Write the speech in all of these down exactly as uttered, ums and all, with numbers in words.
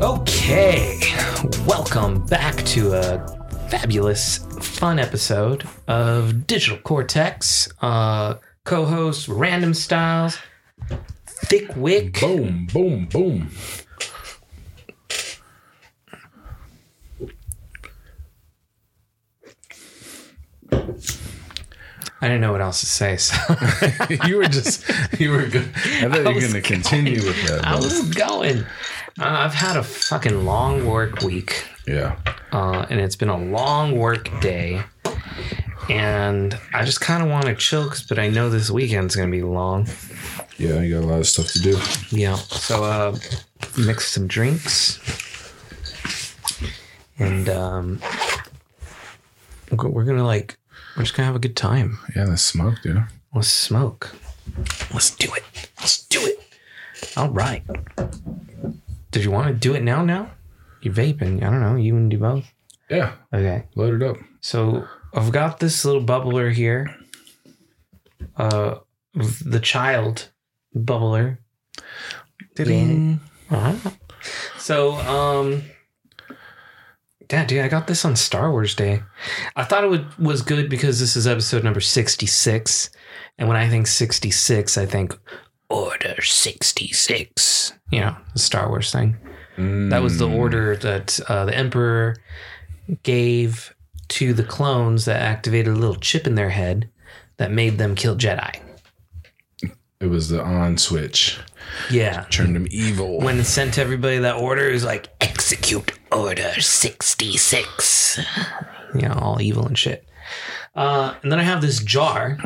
Okay, welcome back to a fabulous, fun episode of Digital Cortex. Uh, co-host Randomstylez, Thiccc_Wick. Boom, boom, boom. I didn't know what else to say, so you were just you were good. I thought I you were going to continue with that. I was going. Uh, I've had a fucking long work week. Yeah. Uh, and it's been a long work day, and I just kind of want to chill, cause, but I know this weekend's going to be long. Yeah, you got a lot of stuff to do. Yeah. So uh, mix some drinks, and um, we're gonna like. We're just gonna have a good time. Yeah, let's smoke, dude. Let's smoke. Let's do it. Let's do it. All right. Did you want to do it now? Now you're vaping. I don't know. You want to do both? Yeah. Okay. Load it up. So I've got this little bubbler here. Uh, the child bubbler. Ding. Uh-huh. So um. Damn, dude, I got this on Star Wars Day. I thought it would, was good because this is episode number sixty-six. And when I think sixty-six, I think Order sixty-six. You know, the Star Wars thing. Mm. That was the order that uh, the Emperor gave to the clones that activated a little chip in their head that made them kill Jedi. It was the on switch. Yeah. Turned them evil. When it sent everybody that order, it was like, execute Order sixty-six. You know, all evil and shit. Uh, and then I have this jar.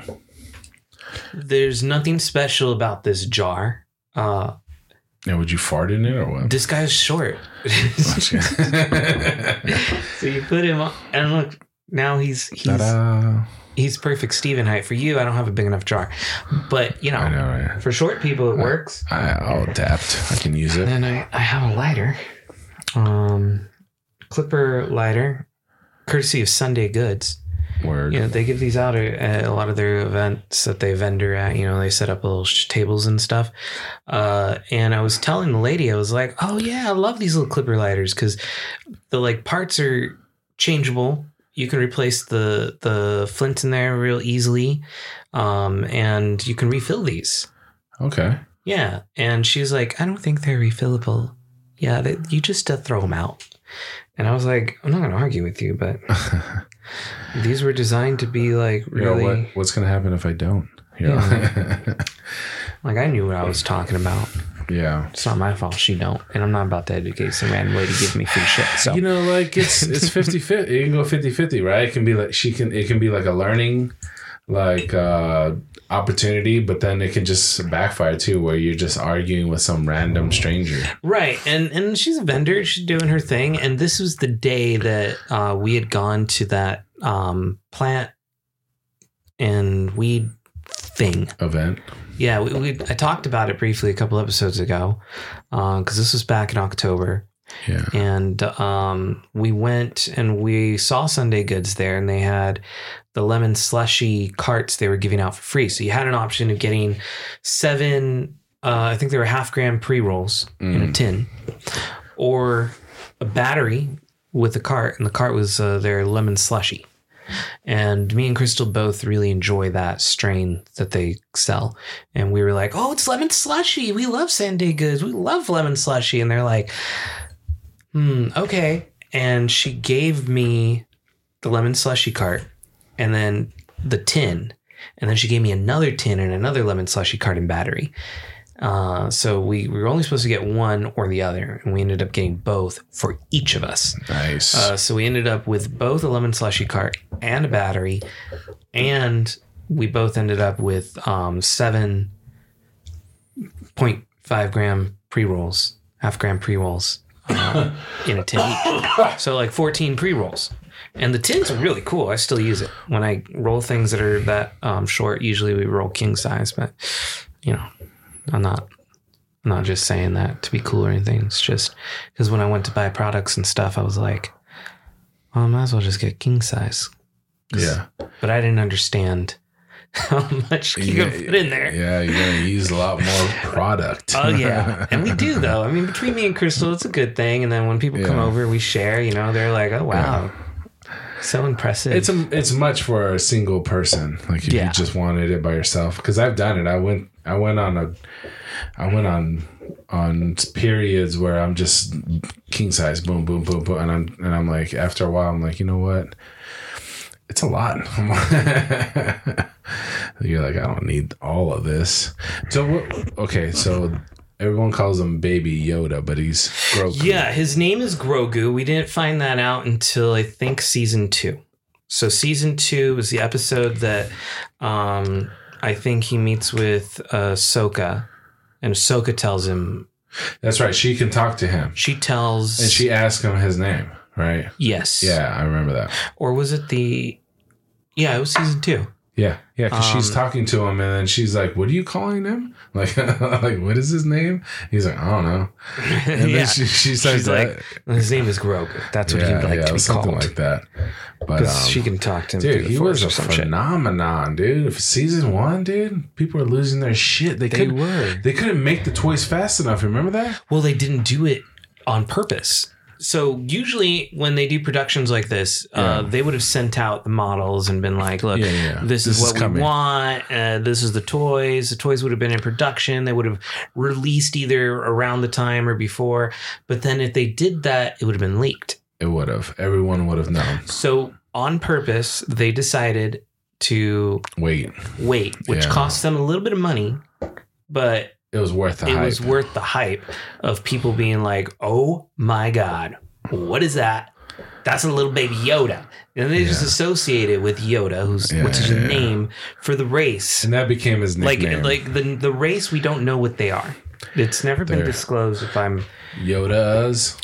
There's nothing special about this jar. Uh, now, would you fart in it or what? This guy's short. So you put him on, and look, now he's... he's Ta-da. He's perfect Steven height. For you, I don't have a big enough jar. But, you know, know right? For short people, it I, works. I, I'll adapt. I can use it. And then I, I have a lighter. Um, Clipper lighter, courtesy of Sunday Goods. Word. You know, they give these out at a lot of their events that they vendor at. You know, they set up little sh- tables and stuff. Uh, and I was telling the lady, I was like, oh, yeah, I love these little Clipper lighters because the, like, parts are changeable. You can replace the the flint in there real easily, um, and you can refill these. Okay. Yeah, and she's like, I don't think they're refillable. Yeah, they, you just uh, throw them out. And I was like, I'm not going to argue with you, but these were designed to be like really. You know what? What's going to happen if I don't? You know? Yeah. Like I knew what I was talking about. Yeah. It's not my fault she don't. And I'm not about to educate some random lady to give me free shit. So you know, like it's it's fifty fifty. You can go fifty fifty, right? It can be like she can it can be like a learning like uh, opportunity, but then it can just backfire too, where you're just arguing with some random stranger. Right. And and she's a vendor, she's doing her thing. And this was the day that uh, we had gone to that um, plant and weed thing. Event. Yeah, we, we I talked about it briefly a couple episodes ago because uh, this was back in October. Yeah. And um, we went and we saw Sunday Goods there, and they had the lemon slushy carts they were giving out for free. So you had an option of getting seven, uh, I think they were half gram pre-rolls mm. in a tin, or a battery with a cart, and the cart was uh, their lemon slushy. And me and Crystal both really enjoy that strain that they sell. And we were like, oh, it's lemon slushy. We love Sunday Goods. We love lemon slushy. And they're like, hmm, okay. And she gave me the lemon slushy cart and then the tin. And then she gave me another tin and another lemon slushy cart and battery. Uh, so we, we were only supposed to get one or the other, and we ended up getting both for each of us. Nice. Uh, so we ended up with both a lemon slushy cart and a battery, and we both ended up with um, seven point five gram pre-rolls, half gram pre-rolls um, in a tin each. So like fourteen pre-rolls. And the tins are really cool. I still use it. When I roll things that are that um, short, usually we roll king size, but, you know. I'm not I'm not just saying that to be cool or anything. It's just because when I went to buy products and stuff, I was like, well, I might as well just get king size. Yeah. But I didn't understand how much you yeah, can put in there. Yeah, you're going to use a lot more product. Oh, yeah. And we do, though. I mean, between me and Crystal, it's a good thing. And then when people yeah. come over, we share, you know, they're like, oh, wow. Yeah. So impressive. It's a, it's much for a single person. Like if yeah. you just wanted it by yourself, because I've done it. I went I went on a I went on on periods where I'm just king size, boom, boom, boom, boom, and I'm and I'm like after a while I'm like, you know what? It's a lot. You're like, I don't need all of this. So okay, so. Everyone calls him Baby Yoda, but he's Grogu. Yeah, his name is Grogu. We didn't find that out until, I think, season two. So season two was the episode that um, I think he meets with uh, Ahsoka, and Ahsoka tells him. That's right. She can talk to him. She tells. And she asks him his name, right? Yes. Yeah, I remember that. Or was it the. Yeah, it was season two. Yeah, yeah, because um, she's talking to him, and then she's like, "What are you calling him? Like, like, what is his name?" He's like, "I don't know." And yeah. then she, she starts she's like, "His name is Grogu. That's what yeah, he'd like yeah, to be something called." Something like that. But um, she can talk to him. Dude, he was a phenomenon, dude. Season one, dude. People are losing their shit. They, they were. They couldn't make the toys fast enough. Remember that? Well, they didn't do it on purpose. So usually when they do productions like this, yeah. uh, they would have sent out the models and been like, look, yeah, yeah. This, this is what is we want. Uh, this is the toys. The toys would have been in production. They would have released either around the time or before. But then if they did that, it would have been leaked. It would have. Everyone would have known. So on purpose, they decided to wait, wait, which yeah. cost them a little bit of money, but it was worth the it hype. It was worth the hype of people being like, oh my God, what is that? That's a little baby Yoda. And they yeah. just associate it with Yoda, who's yeah, which is yeah, a yeah. name for the race. And that became his nickname. Like, like the the race, we don't know what they are. It's never they're been disclosed if I'm... Yodas.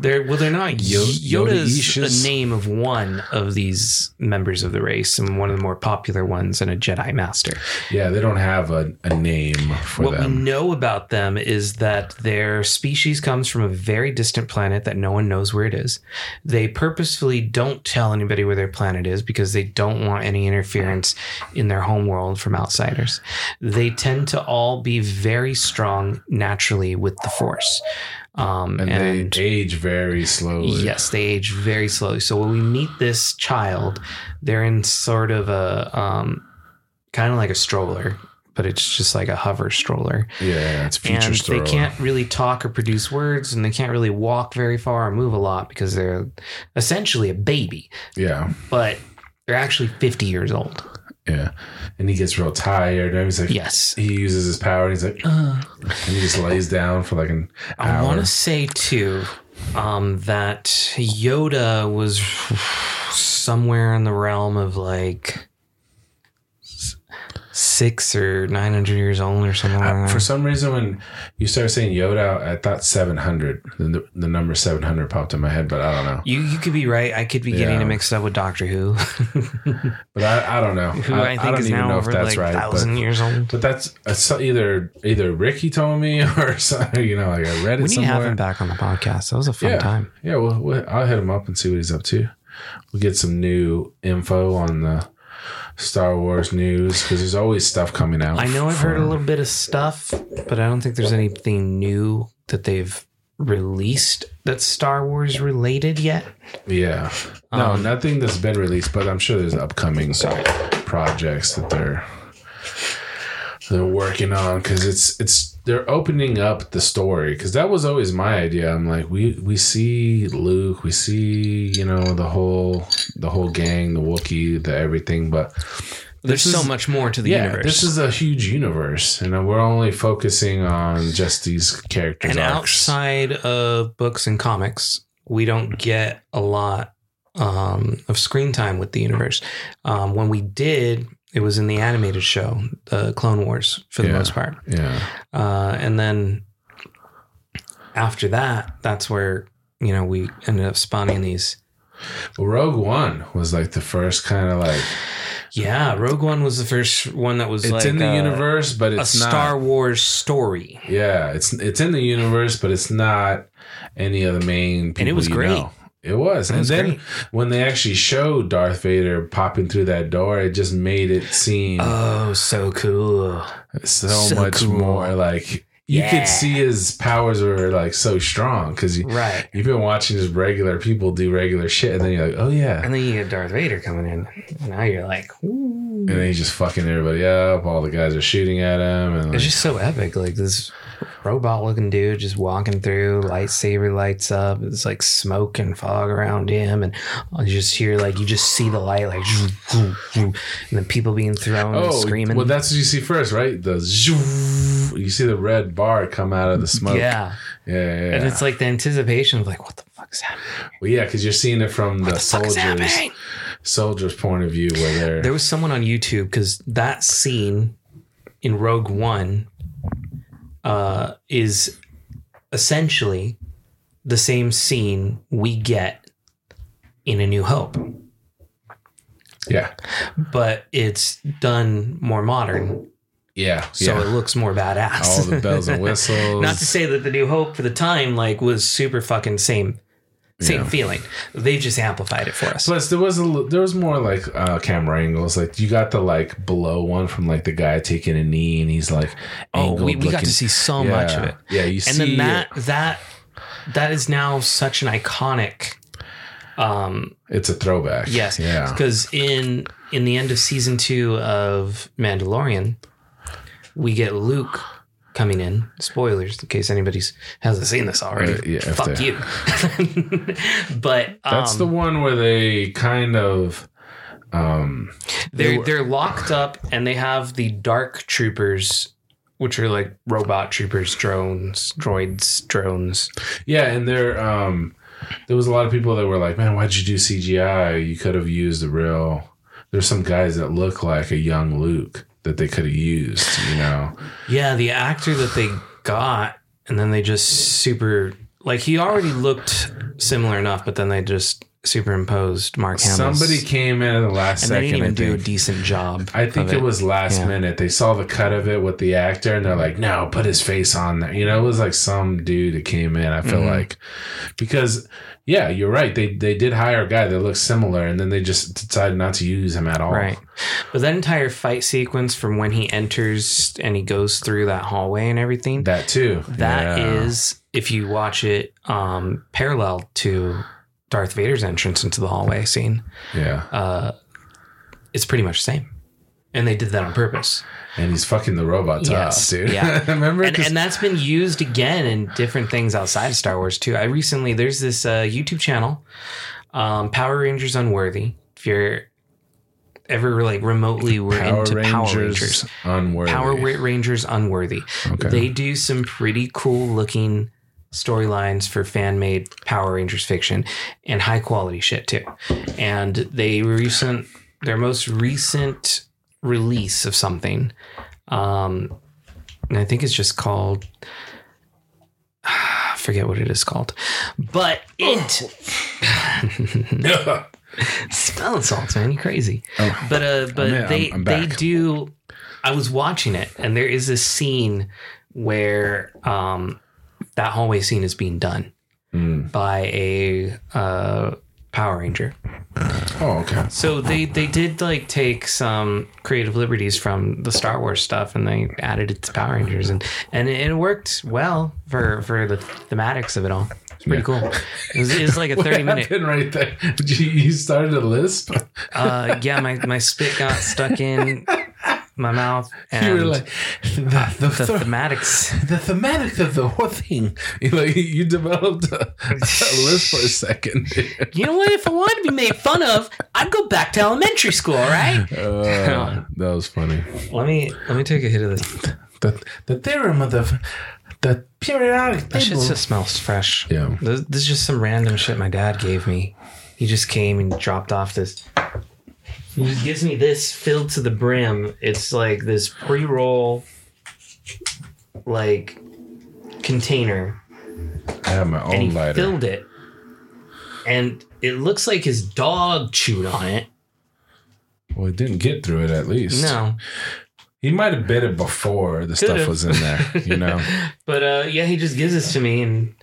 They're, well, they're not. Yo- Yoda is the name of one of these members of the race and one of the more popular ones and a Jedi Master. Yeah, they don't have a, a name for what them. What we know about them is that their species comes from a very distant planet that no one knows where it is. They purposefully don't tell anybody where their planet is because they don't want any interference in their home world from outsiders. They tend to all be very strong naturally with the Force. Um, and, and they age very slowly. Yes, they age very slowly. So when we meet this child, they're in sort of a um, kind of like a stroller, but it's just like a hover stroller. Yeah, it's future and stroller. They can't really talk or produce words, and they can't really walk very far or move a lot because they're essentially a baby. Yeah, but they're actually fifty years old. Yeah, and he gets real tired. And he's like, yes. He uses his power. And he's like, uh, and he just lays down for like an hour. I want to say too um, that Yoda was somewhere in the realm of like six or nine hundred years old or something. Like that. For some reason, when you started saying Yoda, I thought seven hundred. The, the number seven hundred popped in my head, but I don't know. You you could be right. I could be yeah. getting it mixed up with Doctor Who. But I, I don't know. Who I, I think I don't is even now know over if that's like right, thousand but, years old. But that's uh, either either Ricky told me or you know, like I read it. We need somewhere. to have him back on the podcast. That was a fun yeah. time. Yeah, well, well, I'll hit him up and see what he's up to. We'll get some new info on the Star Wars news because there's always stuff coming out. I know I've from... heard a little bit of stuff, but I don't think there's anything new that they've released that's Star Wars related yet. Yeah, no, um, nothing that's been released, but I'm sure there's upcoming sorry. projects that they're they're working on because it's it's they're opening up the story because that was always my idea. I'm like we we see Luke, we see you know the whole. The whole gang, the Wookiee, the everything, but there's is, so much more to the yeah, universe. This is a huge universe, and we're only focusing on just these characters. And arcs. Outside of books and comics, we don't get a lot um, of screen time with the universe. Um, when we did, it was in the animated show, the Clone Wars, for the yeah, most part. Yeah, uh, and then after that, that's where you know we ended up spawning these. Rogue One was like the first kind of like Yeah, Rogue One was the first one that was it's like... It's in the uh, universe, but it's a not... A Star Wars story. Yeah, it's it's in the universe, but it's not any of the main people. And it was you great. Know. It was. It was and then great. When they actually showed Darth Vader popping through that door, it just made it seem... Oh, so cool. So, so much cool. more like... You yeah. could see his powers were like so strong because you, right. you've been watching just regular people do regular shit, and then you're like, oh yeah. And then you get Darth Vader coming in, and now you're like, ooh. And then he's just fucking everybody up. All the guys are shooting at him. And like, it's just so epic. Like this robot looking dude just walking through, lightsaber lights up. It's like smoke and fog around him, and you just hear like you just see the light, like, and then people being thrown oh, and screaming. Well, that's what you see first, right? The you see the red bar come out of the smoke. Yeah. Yeah, yeah, yeah. And it's like the anticipation of like, what the fuck is happening? Well, yeah, because you're seeing it from the, the soldiers' soldiers' point of view where they're... There was someone on YouTube because that scene in Rogue One uh, is essentially the same scene we get in A New Hope. Yeah. But it's done more modern. Yeah. So yeah. it looks more badass. All the bells and whistles. Not to say that the New Hope for the time like was super fucking same same yeah. feeling. They just amplified it for us. Plus there was a there was more like uh, camera angles. Like you got the like below one from like the guy taking a knee and he's like oh we, we got to see so yeah. much of it. Yeah, you see And then that it. that that is now such an iconic um it's a throwback. Yes. Yeah. Because in in the end of season two of Mandalorian we get Luke coming in. Spoilers, in case anybody hasn't seen this already. Uh, yeah, Fuck they, you. but um, that's the one where they kind of um, they're they were, they're locked up, and they have the dark troopers, which are like robot troopers, drones, droids, drones. Yeah, and they're um, there was a lot of people that were like, "Man, why'd you do C G I? You could have used the real." There's some guys that look like a young Luke that they could have used, you know? Yeah, the actor that they got, and then they just super... Like, he already looked similar enough, but then they just superimposed Mark Hamill's... Somebody came in at the last and second, they didn't even do a decent job. I think it. it was last yeah. minute. They saw the cut of it with the actor, and they're like, no, put his face on there. You know, it was like some dude that came in, I feel mm-hmm. like. Because... Yeah, you're right. They they did hire a guy that looks similar, and then they just decided not to use him at all. Right. But that entire fight sequence from when he enters and he goes through that hallway and everything. That too. That yeah. is, if you watch it, um, parallel to Darth Vader's entrance into the hallway scene. Yeah. Uh, it's pretty much the same. And they did that on purpose. And he's fucking the robot yes, top, dude. Yeah. Remember? And, and that's been used again in different things outside of Star Wars, too. I recently, there's this uh, YouTube channel, um, Power Rangers Unworthy. If you're ever like remotely were Power into Rangers Power Rangers. Unworthy. Power Rangers Unworthy. Okay. They do some pretty cool looking storylines for fan-made Power Rangers fiction and high-quality shit, too. And they recent, their most recent... release of something um and I think it's just called I forget what it is called but it smelling salts man you're crazy oh, but uh but I'm, they I'm they do I was watching it and there is this scene where um that hallway scene is being done mm. by a uh Power Ranger. Oh, okay. So they, they did like take some creative liberties from the Star Wars stuff and they added it to Power Rangers and, and it worked well for, for the thematics of it all. It's pretty yeah. cool. It was, it was like a thirty minute right there. You started to lisp. Uh, yeah, my, my spit got stuck in my mouth and you were like, the, the, the th- thematics the thematics of the whole thing you, like, you developed a, a list for a second. You know what, if I wanted to be made fun of I'd go back to elementary school. Right. Uh, that was funny. Let me let me take a hit of this. The, the theorem of the the periodic table. That shit just smells fresh. Yeah, this, this is just some random shit my dad gave me. He just came and dropped off this. He just gives me this filled to the brim. It's like this pre-roll, like, container. I have my own and he lighter. Filled it. And it looks like his dog chewed on it. Well, he didn't get through it at least. No. He might have bit it before the Could stuff have. was in there, you know. But uh, yeah, he just gives this to me, and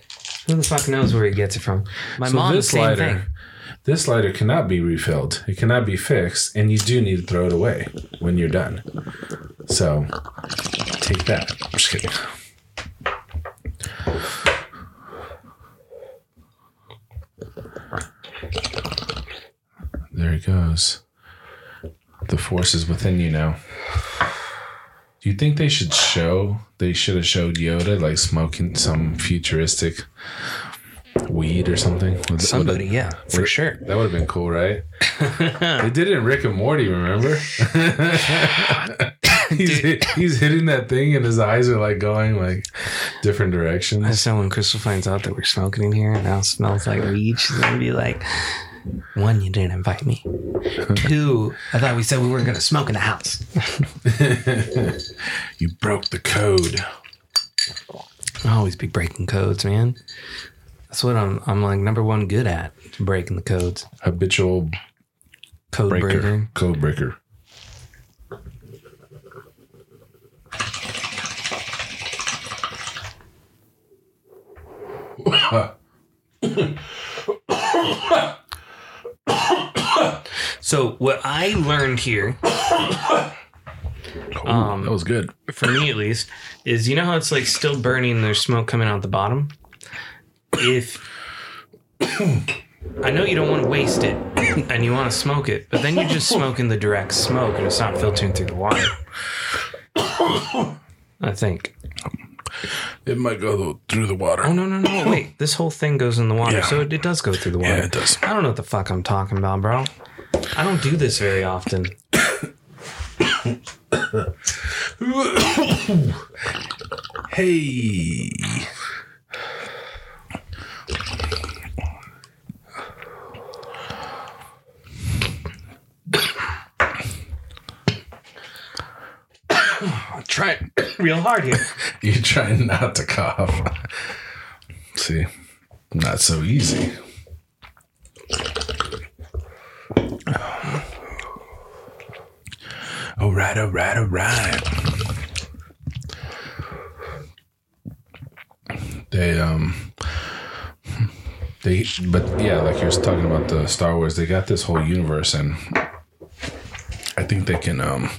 who the fuck knows where he gets it from? My so mom, this same lighter, thing. This lighter cannot be refilled. It cannot be fixed, and you do need to throw it away when you're done. So take that. I'm just kidding. There it goes. The force is within you now. Do you think they should show, they should have showed Yoda like smoking some futuristic weed or something? Would, Somebody, would, yeah, would, for sure. That would have been cool, right? They did it in Rick and Morty, remember? he's, hit, he's hitting that thing and his eyes are like going like different directions. I saw when Crystal finds out that we're smoking in here and now it smells like weed, she's going to be like... One, you didn't invite me. Two, I thought we said we weren't going to smoke in the house. You broke the code. I always be breaking codes, man. That's what I'm, I'm like number one good at, breaking the codes. Habitual code breaker. breaker. Code breaker. So what I learned here, um, Ooh, that was good for me at least, is you know how it's like still burning and there's smoke coming out the bottom? If I know you don't want to waste it and you want to smoke it, but then you're just smoking the direct smoke and it's not filtering through the water. I think it might go through the water. Oh, no, no, no. Wait, this whole thing goes in the water. Yeah. So it, it does go through the water. Yeah, it does. I don't know what the fuck I'm talking about, bro. I don't do this very often. Hey. I'm trying real hard here. You're trying not to cough. See, not so easy. All right, all right, all right. They, um, they, but yeah, like you were talking about the Star Wars, they got this whole universe, and I think they can, um,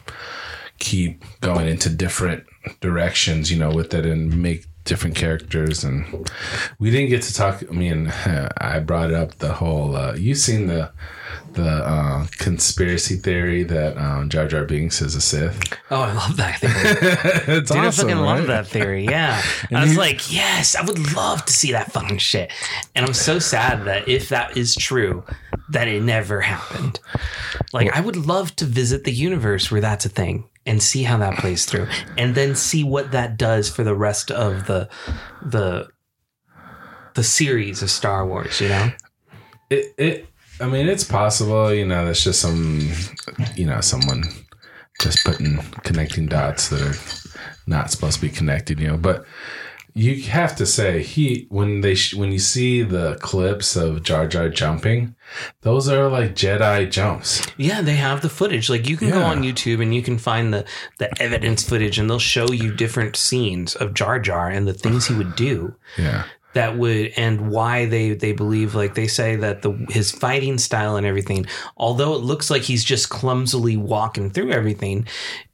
keep going into different directions, you know, with it and make different characters. And we didn't get to talk, I mean, I brought up the whole, uh, you've seen the, the uh, conspiracy theory that um, Jar Jar Binks is a Sith. Oh, I love that theory. Dude, awesome, I fucking right? love that theory, yeah. I was like, yes, I would love to see that fucking shit. And I'm so sad that if that is true, that it never happened. Like, I would love to visit the universe where that's a thing and see how that plays through and then see what that does for the rest of the the, the series of Star Wars, you know? It... it I mean, it's possible, you know, that's just some, you know, someone just putting, connecting dots that are not supposed to be connected, you know, but you have to say he, when they, sh- when you see the clips of Jar Jar jumping, those are like Jedi jumps. Yeah. They have the footage. Like you can yeah. go on YouTube and you can find the, the evidence footage and they'll show you different scenes of Jar Jar and the things he would do. Yeah. That would, and why they, they believe, like they say that the his fighting style and everything, although it looks like he's just clumsily walking through everything,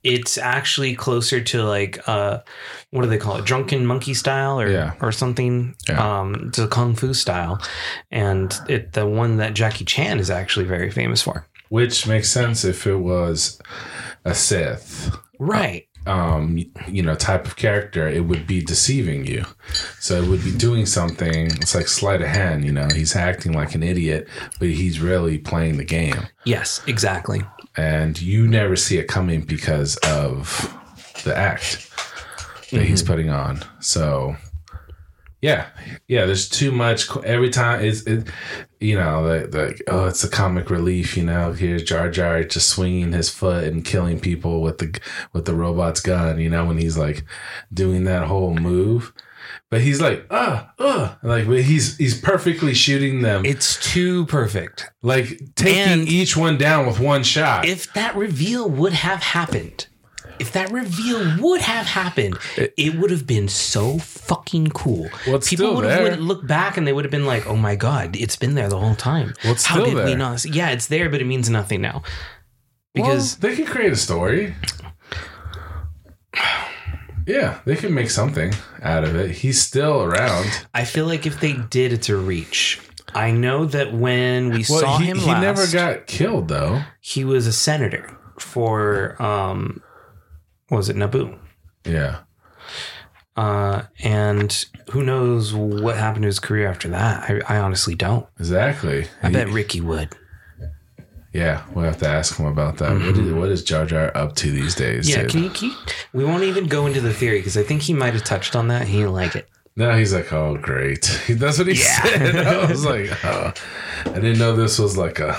it's actually closer to like, uh, what do they call it? Drunken monkey style or, yeah. or something. Yeah. Um, it's a Kung Fu style. And it, the one that Jackie Chan is actually very famous for. Which makes sense if it was a Sith. Right. Uh, Um, you know, type of character, it would be deceiving you. So it would be doing something. It's like sleight of hand. You know, he's acting like an idiot, but he's really playing the game. Yes, exactly. And you never see it coming because of the act that mm-hmm. he's putting on. So, yeah, yeah. There's too much every time. It's it, you know, like, like oh, it's a comic relief. You know, here's Jar Jar just swinging his foot and killing people with the with the robot's gun. You know, when he's like doing that whole move, But he's like, ah, uh, ah, uh, like, but he's he's perfectly shooting them. It's too perfect. Like taking and each one down with one shot. If that reveal would have happened, if that reveal would have happened, it, it would have been so fucking cool. Well, it's people would have looked back and they would have been like, oh my God, it's been there the whole time. Well, it's How did there. we not? Yeah, it's there, but it means nothing now. Because well, they could create a story. Yeah, they can make something out of it. He's still around. I feel like if they did, it's a reach. I know that when we well, saw he, him he last... He never got killed, though. He was a senator for, um, what was it, Naboo? Yeah. Uh, and who knows what happened to his career after that. I, I honestly don't. Exactly. I he, bet Ricky would. Yeah, we'll have to ask him about that. Mm-hmm. What, is, what is Jar Jar up to these days? Yeah, can you, can you, we won't even go into the theory because I think he might have touched on that. And he didn't like it. No, he's like, oh, great. That's what he yeah. said. I was like, oh, I didn't know this was like a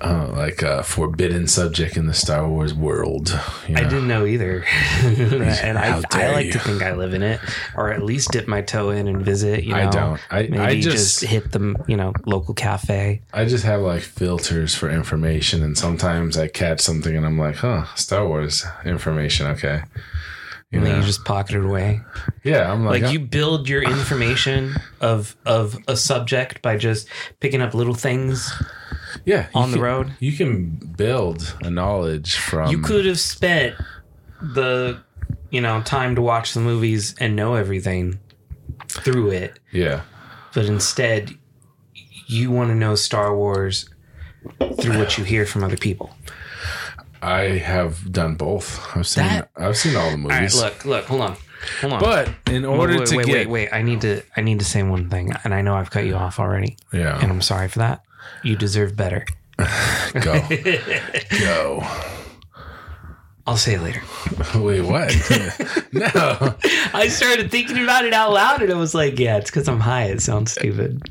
uh, like a forbidden subject in the Star Wars world. You know? I didn't know either. And I, I like you. to think I live in it, or at least dip my toe in and visit. You know, I don't. I, Maybe I just, just hit the you know local cafe. I just have like filters for information, and sometimes I catch something and I'm like, huh, Star Wars information, okay. You and know. then you just pocket it away. Yeah, I'm like, like you build your information of of a subject by just picking up little things. Yeah, on the can, road, you can build a knowledge from. You could have spent the you know time to watch the movies and know everything through it. Yeah, but instead, you want to know Star Wars through what you hear from other people. I have done both. I've seen. That, I've seen all the movies. All right, look, look, hold on, hold on. But in order wait, wait, to wait, get, wait, wait, I need to. I need to say one thing, and I know I've cut you off already. Yeah, and I'm sorry for that. You deserve better. Go, go. I'll say it later. Wait, what? No. I started thinking about it out loud, and I was like, "Yeah, it's because I'm high. It sounds stupid."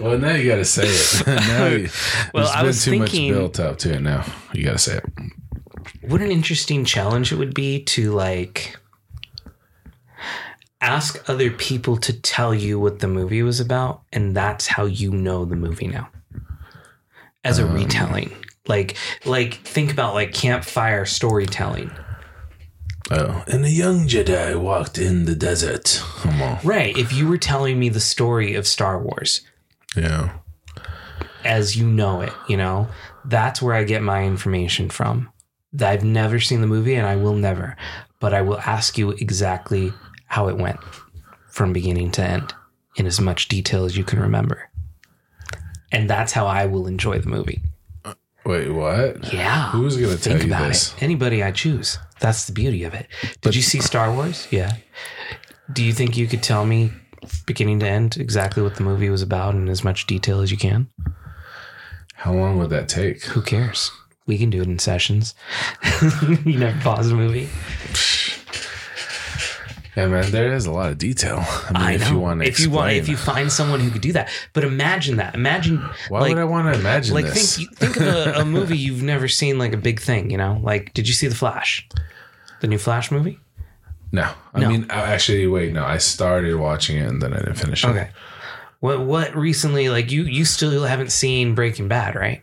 Well, now you got to say it. Now you, well, there's I been was too thinking, much built up to it now. You got to say it. What an interesting challenge it would be to, like, ask other people to tell you what the movie was about, and that's how you know the movie now. As a um, retelling. Like, like think about, like, campfire storytelling. Oh, and the young Jedi walked in the desert. Come on. Right, if you were telling me the story of Star Wars... Yeah. As you know it, you know, that's where I get my information from. I've never seen the movie and I will never, but I will ask you exactly how it went from beginning to end in as much detail as you can remember. And that's how I will enjoy the movie. Uh, wait, what? Yeah. Who's going to tell you about this? It. Anybody I choose. That's the beauty of it. Did but, you see Star Wars? Yeah. Do you think you could tell me beginning to end exactly what the movie was about in as much detail as you can? How long would that take? Who cares? We can do it in sessions. You never pause a movie. Yeah, man, there is a lot of detail. I mean, I if you want to if explain. You want if you find someone who could do that. But imagine that. Imagine Why like, would I want to imagine like this? Think, think of a, a movie you've never seen, like a big thing, you know? Like, did you see The Flash? The new Flash movie? No, I no. mean, actually, wait, no, I started watching it and then I didn't finish it. Okay. What, what recently, like you, you still haven't seen Breaking Bad, right?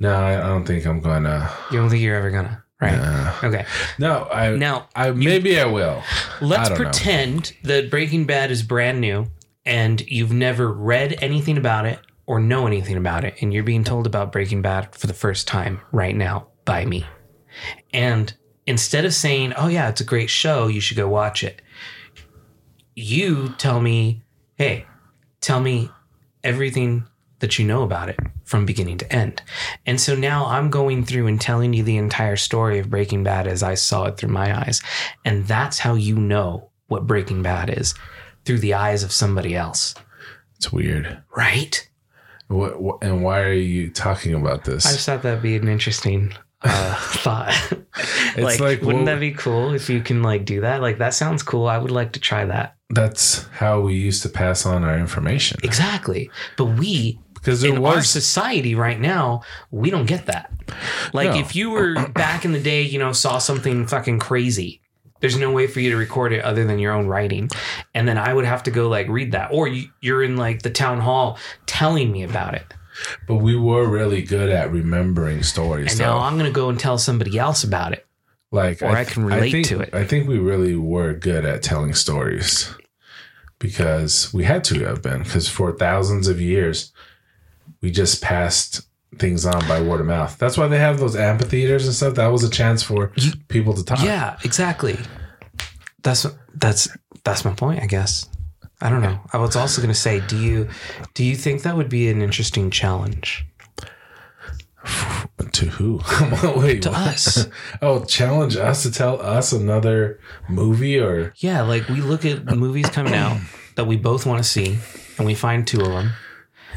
No, I, I don't think I'm going to. You don't think you're ever going to, right? No. Okay. No, I, now, I maybe you, I will. Let's I pretend know. that Breaking Bad is brand new and you've never read anything about it or know anything about it. And you're being told about Breaking Bad for the first time right now by me. And instead of saying, oh, yeah, it's a great show, you should go watch it, you tell me, hey, tell me everything that you know about it from beginning to end. And so now I'm going through and telling you the entire story of Breaking Bad as I saw it through my eyes. And that's how you know what Breaking Bad is, through the eyes of somebody else. It's weird. Right? What, what, and why are you talking about this? I just thought that'd be an interesting Uh, thought. It's like, like wouldn't well, that be cool if you can like do that? Like that sounds cool. I would like to try that. That's how we used to pass on our information. Exactly. But we, because in was, our society right now, we don't get that. Like no. If you were back in the day, you know, saw something fucking crazy There's no way for you to record it other than your own writing. And then I would have to go like read that. Or you, you're in like the town hall telling me about it. But we were really good at remembering stories. And so now I'm going to go and tell somebody else about it. Like, or I, th- I can relate I think, to it. I think we really were good at telling stories because we had to have been, because for thousands of years, we just passed things on by word of mouth. That's why they have those amphitheaters and stuff. That was a chance for you, people to talk. Yeah, exactly. That's that's that's my point, I guess. I don't know. I was also going to say, do you do you think that would be an interesting challenge? To who? Wait, to what? Us. Oh, challenge us to tell us another movie or... Yeah, like we look at the movies coming out that we both want to see and we find two of them.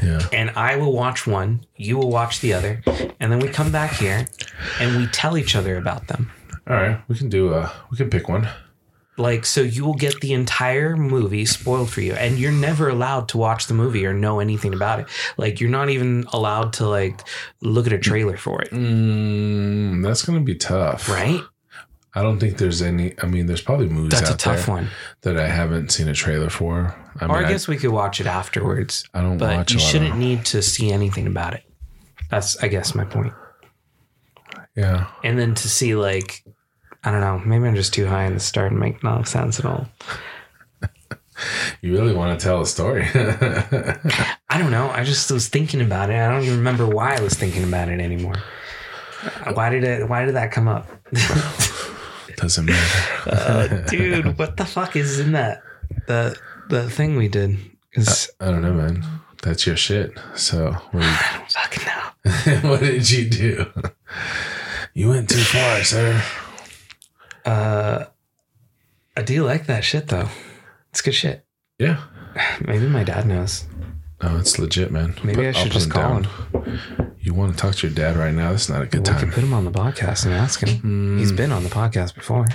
Yeah. And I will watch one, you will watch the other, and then we come back here and we tell each other about them. All right, we can do a... We can pick one. Like, so you will get the entire movie spoiled for you, and you're never allowed to watch the movie or know anything about it. Like, you're not even allowed to, like, look at a trailer for it. Mm, that's going to be tough. Right? I don't think there's any... I mean, there's probably movies that's out there. That's a tough one. That I haven't seen a trailer for. I or mean, I guess I, we could watch it afterwards. I don't but watch you a lot shouldn't of... need to see anything about it. That's, I guess, my point. Yeah. And then to see, like... I don't know. Maybe I'm just too high in the start and make no sense at all. You really want to tell a story. I don't know. I just was thinking about it. I don't even remember why I was thinking about it anymore. Why did it? Why did that come up? Doesn't matter. uh, dude, what the fuck is in that? The the thing we did. Is... I, I don't know, man. That's your shit. So what did... I don't fucking know. What did you do? You went too far, sir. Uh, I do like that shit though. It's good shit. Yeah. Maybe my dad knows. No, it's legit, man. Maybe put, I should just call down. him. You want to talk to your dad right now? That's not a good well, time. We could put him on the podcast and ask him. Mm. He's been on the podcast before.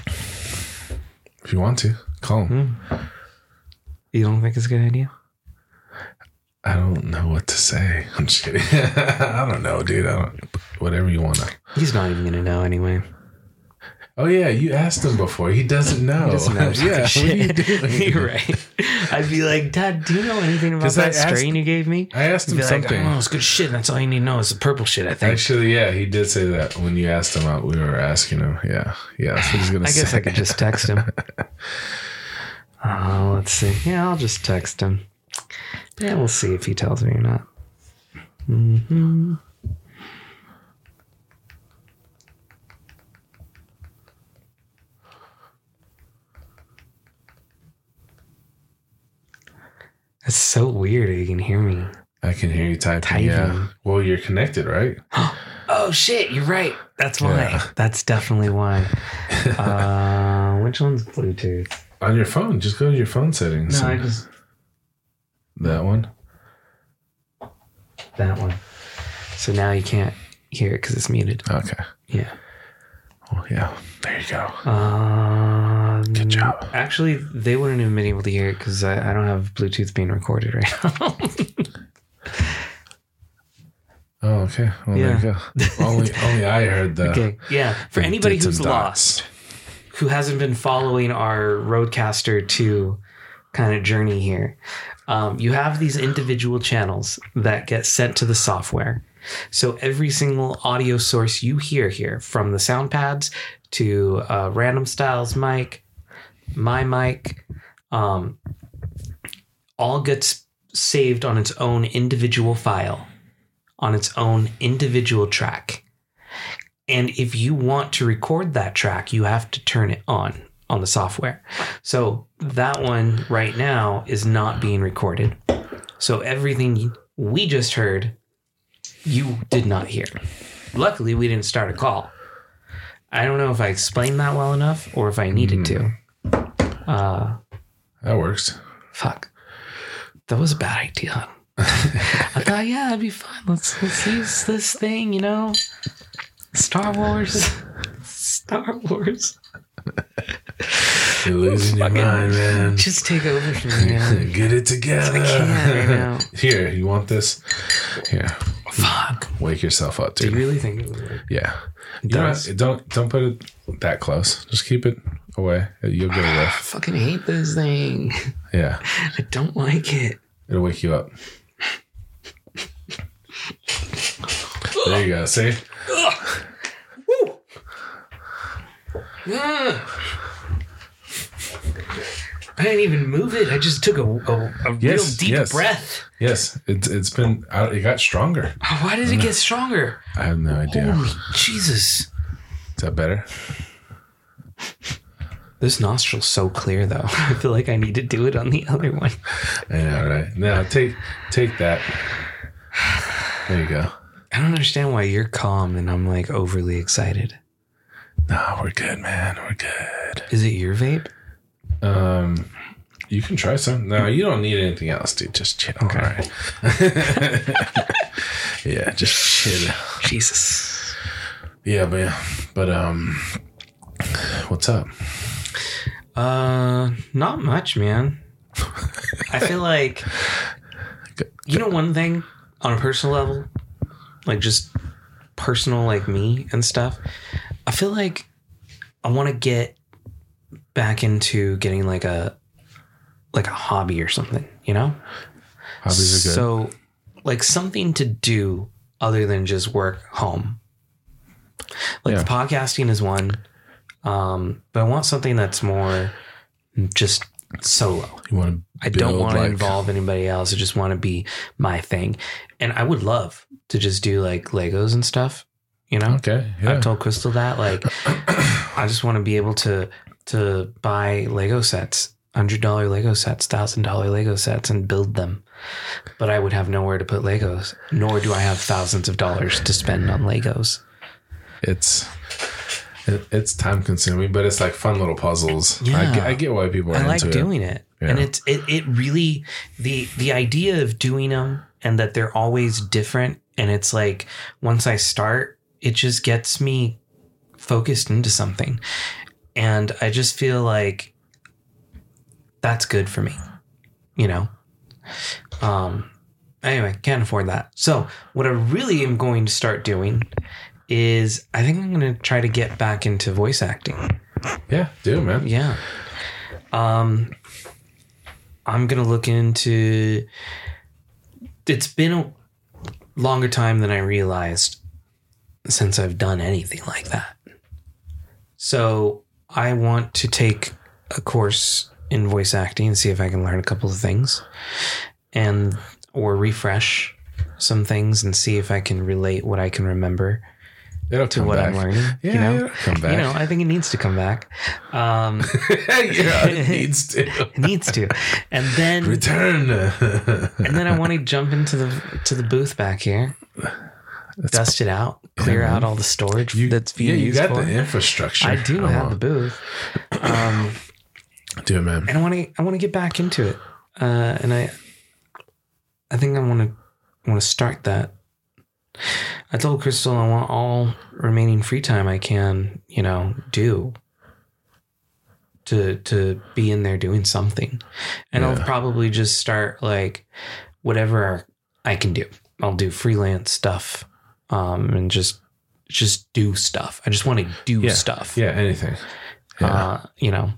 If you want to, call him. Mm. You don't think it's a good idea? I don't know what to say. I'm just kidding. I don't know, dude. I don't. Whatever you want to. He's not even gonna know anyway. Oh, yeah, you asked him before. He doesn't know. He doesn't know. Yeah, what are you doing? You're right. I'd be like, Dad, do you know anything about that asked, strain you gave me? I asked him like, something. Oh, it's good shit. That's all you need to know is the purple shit, I think. Actually, yeah, he did say that when you asked him out. We were asking him. Yeah, yeah, that's what he's going to say. I guess I could just text him. Oh, let's see. Yeah, I'll just text him. Yeah, we'll see if he tells me or not. Mm-hmm. It's so weird. You can hear me. I can hear you typing. typing. Yeah. Well, you're connected, right? Oh, shit. You're right. That's why. Yeah. That's definitely why. Uh, which one's Bluetooth? On your phone. Just go to your phone settings. No, I just... That one? That one. So now you can't hear it because it's muted. Okay. Yeah. Oh, yeah. There you go. Um, Good job. Actually, they wouldn't have been able to hear it because I, I don't have Bluetooth being recorded right now. Oh, okay. Well, yeah. There you go. Only, only I heard that. Okay. Yeah. For anybody who's lost, who hasn't been following our Roadcaster two kind of journey here, um, you have these individual channels that get sent to the software. So every single audio source you hear here, from the sound pads to uh, Randomstylez mic, my mic, um, all gets saved on its own individual file, on its own individual track. And if you want to record that track, you have to turn it on, on the software. So that one right now is not being recorded. So everything we just heard... You did not hear. Luckily, we didn't start a call. I don't know if I explained that well enough or if I needed mm. to. Uh, that works. Fuck. That was a bad idea. I thought, yeah, that'd be fun. Let's, let's use this thing, you know? Star Wars. Star Wars. You're losing your mind, man. Just take over from me, man. Get it together. I can't right now. Here, you want this? Here. Fuck. Wake yourself up, dude. Do you really think it would work? Yeah. Don't, don't don't put it that close. Just keep it away. You'll get away. I fucking hate this thing. Yeah. I don't like it. It'll wake you up. There you go. See? Woo. Yeah. I didn't even move it. I just took a, a, a yes, real deep yes. breath. Yes, it's it's been. It got stronger. Why did it get stronger? I have no idea. Holy Jesus! Is that better? This nostril's so clear, though. I feel like I need to do it on the other one. I know, right? Now take take that. There you go. I don't understand why you're calm and I'm like overly excited. No, we're good, man. We're good. Is it your vape? Um, you can try some. No, you don't need anything else, dude. Just chill. Okay. All right. Yeah, just chill. Jesus. Yeah, but yeah, but um, what's up? Uh, not much, man. I feel like, you know, one thing on a personal level, like just personal, like me and stuff. I feel like I want to get back into getting like a like a hobby or something, you know? Hobbies are good. So like something to do other than just work home. Like yeah. podcasting is one. Um, but I want something that's more just solo. You want to I don't want like... to involve anybody else. I just want to be my thing. And I would love to just do like Legos and stuff, you know? Okay. Yeah. I've told Crystal that. Like I just want to be able to to buy Lego sets, one hundred dollars Lego sets, one thousand dollars Lego sets, and build them. But I would have nowhere to put Legos, nor do I have thousands of dollars to spend on Legos. It's it, it's time consuming, but it's like fun little puzzles. Yeah. I, I get why people are I into like doing it. it. Yeah. And it's it it really, the the idea of doing them and that they're always different, and it's like once I start, it just gets me focused into something. And I just feel like that's good for me, you know? Um, anyway, can't afford that. So what I really am going to start doing is I think I'm going to try to get back into voice acting. Yeah, do, man. Yeah. Um, I'm going to look into... It's been a longer time than I realized since I've done anything like that. So... I want to take a course in voice acting and see if I can learn a couple of things and or refresh some things and see if I can relate what I can remember it'll to what back. I'm learning. Yeah, you know? It'll come back. You know, I think it needs to come back. Um, yeah, it needs to. It needs to. And then return. And then I want to jump into the to the booth back here. That's Dust p- it out, clear yeah, out all the storage you, that's being yeah, used for. You got the infrastructure. I do I have the booth. Um, do it, man. And I want to. I want to get back into it. Uh, and I, I think I want to want to start that. I told Crystal I want all remaining free time I can, you know, do. To to be in there doing something, and yeah. I'll probably just start like whatever I can do. I'll do freelance stuff. Um, and just, just do stuff. I just want to do yeah. stuff. Yeah. Anything. Yeah. Uh, you know,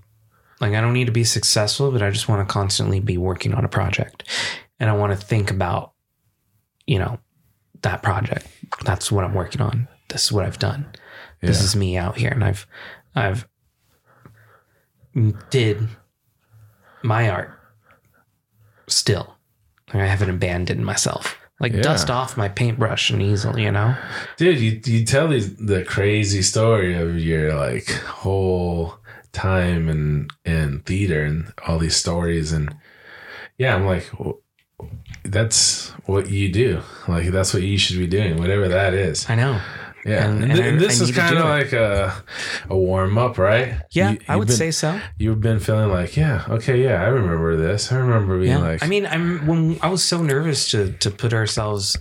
like I don't need to be successful, but I just want to constantly be working on a project and I want to think about, you know, that project. That's what I'm working on. This is what I've done. Yeah. This is me out here. And I've, I've did my art still. Like I haven't abandoned myself. Like yeah. dust off my paintbrush and easel, you know? Dude, you you tell these, the crazy story of your like whole time in, in theater and all these stories. And yeah, I'm like, well, that's what you do. Like, that's what you should be doing, whatever that is. I know. Yeah. And, and, and, I, and this I is kind of like a, a warm up, right? Yeah, you, I would been, say so. You've been feeling like, yeah, okay, yeah, I remember this. I remember being yeah. like, I mean, I'm when I was so nervous to to put ourselves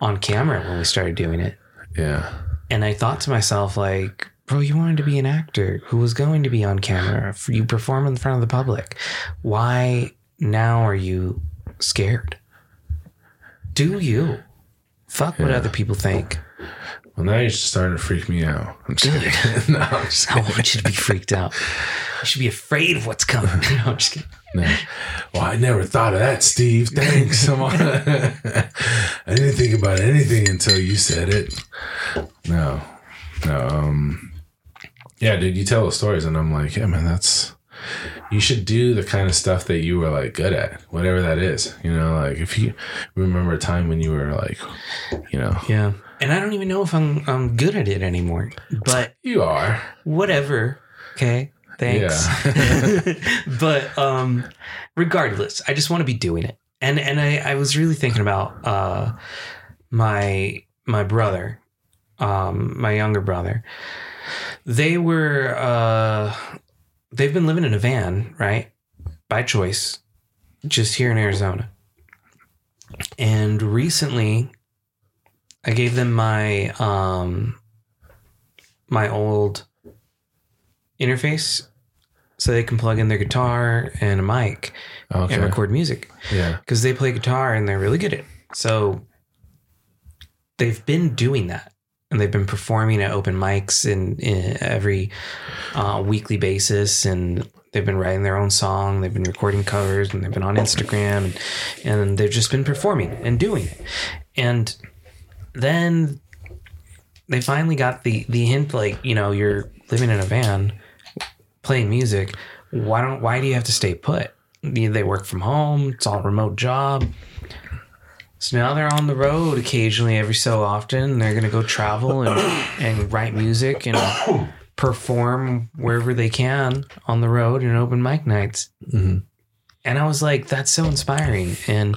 on camera when we started doing it. Yeah. And I thought to myself, like, bro, you wanted to be an actor who was going to be on camera. You perform in front of the public. Why now are you scared? Do you? Fuck what yeah. other people think. Well, now you're starting to freak me out. I'm just Dude, kidding. No, I'm just I want you to be freaked out. You should be afraid of what's coming. No, I'm just kidding. No. Well, I never thought of that, Steve. Thanks. I'm on. I didn't think about anything until you said it. No. No. Um, yeah, dude, you tell those stories, and I'm like, yeah, man, that's... You should do the kind of stuff that you were like good at, whatever that is. You know, like if you remember a time when you were like, you know, yeah. And I don't even know if I'm I'm good at it anymore. But you are. Whatever. Okay. Thanks. Yeah. But um, regardless, I just want to be doing it. And and I, I was really thinking about uh my my brother, um my younger brother. They were. Uh, They've been living in a van, right? By choice, just here in Arizona. And recently I gave them my, um, my old interface so they can plug in their guitar and a mic okay. and record music. Yeah. Cause they play guitar and they're really good at it. So they've been doing that. And they've been performing at open mics in, in every uh, weekly basis. And they've been writing their own song. They've been recording covers and they've been on Instagram and, and they've just been performing and doing it. And then they finally got the, the hint, like, you know, you're living in a van playing music. Why don't, why do you have to stay put? They work from home. It's all a remote job. So now they're on the road occasionally every so often. They're going to go travel and, and write music and perform wherever they can on the road and open mic nights. Mm-hmm. And I was like, that's so inspiring. And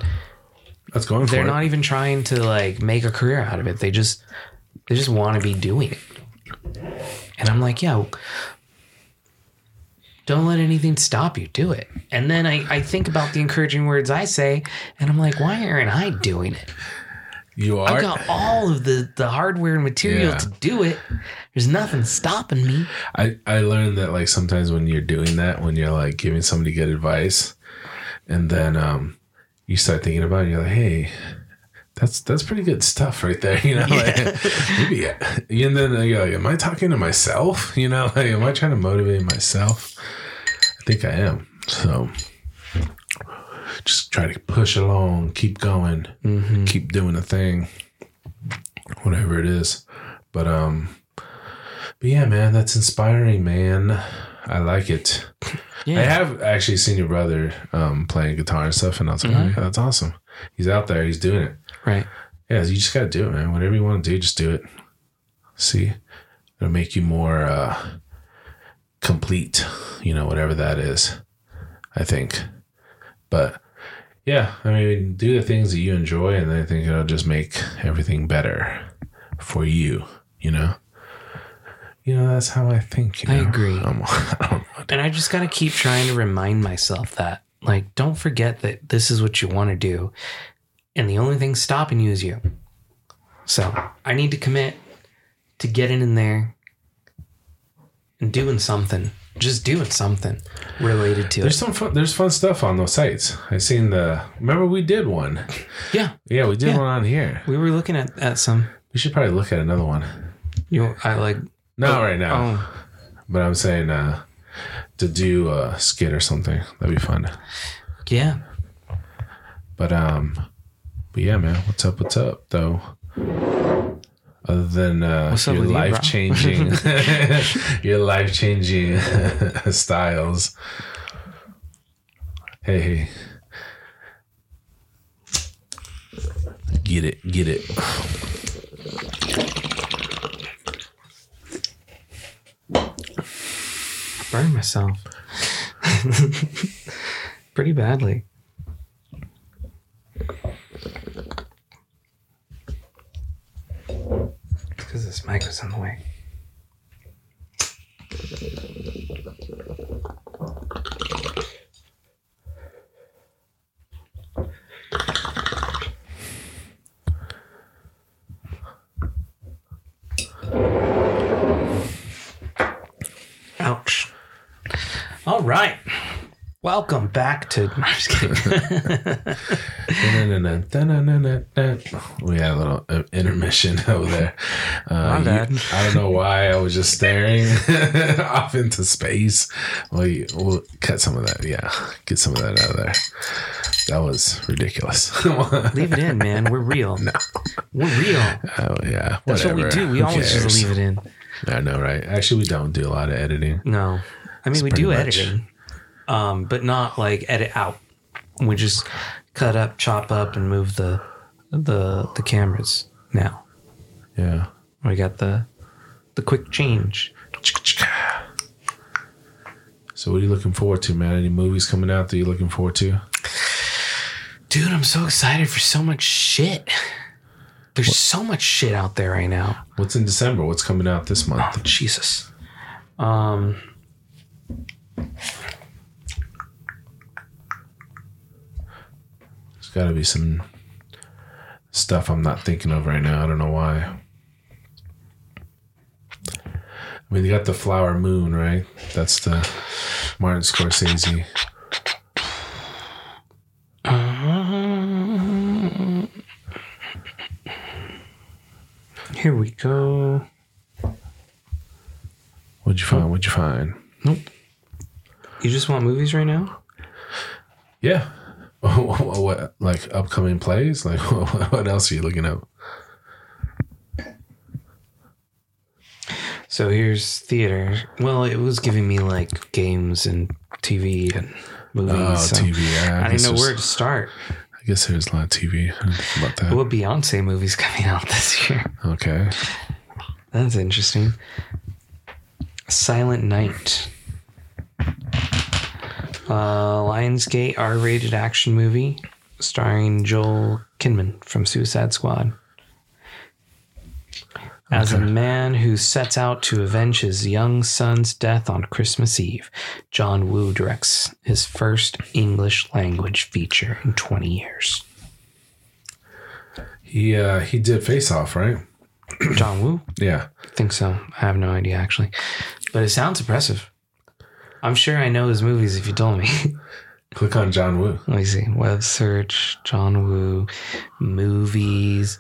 that's going for they're it. Not even trying to like make a career out of it. They just, they just want to be doing it. And I'm like, yeah, don't let anything stop you. Do it. And then I, I think about the encouraging words I say, and I'm like, why aren't I doing it? You are. I've got all of the, the hardware and material yeah. to do it. There's nothing stopping me. I, I learned that like sometimes when you're doing that, when you're like giving somebody good advice, and then um you start thinking about it, you're like, hey, that's that's pretty good stuff right there, you know. Yeah. Like, maybe, and then you're like, am I talking to myself? You know, like, am I trying to motivate myself? I think I am. So just try to push along, keep going, mm-hmm. keep doing the thing, whatever it is. But um, but yeah, man, that's inspiring, man. I like it. Yeah. I have actually seen your brother um playing guitar and stuff, and I was like, mm-hmm. oh, yeah, that's awesome. He's out there. He's doing it. Right. Yeah, you just got to do it, man. Whatever you want to do, just do it. See? It'll make you more uh, complete, you know, whatever that is, I think. But, yeah, I mean, do the things that you enjoy, and I think it'll just make everything better for you, you know? You know, that's how I think. You know? I agree. I'm, I don't know. And I just got to keep trying to remind myself that, like, don't forget that this is what you want to do. And the only thing stopping you is you. So I need to commit to getting in there and doing something. Just doing something related to there's it. There's some fun, there's fun stuff on those sites. I seen the... Remember we did one? Yeah. Yeah, we did yeah. one on here. We were looking at, at some. We should probably look at another one. You, I like... Not oh, right now. Oh. But I'm saying uh, to do a skit or something. That'd be fun. Yeah. But, um... But yeah, man, what's up, what's up, though? Other than uh, your, life-changing, you, your life-changing your life-changing styles. Hey, hey. Get it, get it. I burned myself. Pretty badly. Because this mic was in the way. Ouch. All right. Welcome back to... I'm just kidding. We had a little uh, intermission over there. Uh, My bad. You, I don't know why I was just staring off into space. We'll, we'll cut some of that. Yeah, get some of that out of there. That was ridiculous. Leave it in, man. We're real. No. We're real. Oh, yeah. Whatever. That's what we do. We Who always cares? Just leave it in. I know, right? Actually, we don't do a lot of editing. No. I mean, it's we do much. editing. Um, but not like edit out. We just cut up, chop up, and move the the the cameras now. Yeah, we got the the quick change. So, what are you looking forward to, man? Any movies coming out that you're looking forward to? Dude, I'm so excited for so much shit. There's what? so much shit out there right now. What's in December? What's coming out this month? Oh, Jesus. Um. Got to be some stuff I'm not thinking of right now. I don't know why. I mean, they got the Flower Moon, right? That's the Martin Scorsese. Uh, here we go. What'd you find? Oh. What'd you find? Nope. You just want movies right now? Yeah. What, like upcoming plays? Like what else are you looking up? So here's theater. Well, it was giving me like games and T V and movies. Oh, so T V! Yeah, I, I didn't know where to start. I guess there's a lot of T V. I didn't think about that. Well, Beyonce movie's coming out this year. Okay, that's interesting. Silent Night. Uh, Lionsgate R-rated action movie starring Joel Kinnaman from Suicide Squad. As okay. a man who sets out to avenge his young son's death on Christmas Eve, John Woo directs his first English language feature in twenty years. He uh, he did Face Off, right? John Woo? Yeah. I think so. I have no idea, actually. But it sounds impressive. I'm sure I know his movies if you told me. Click on John Woo. Let me see. Web search, John Woo, movies.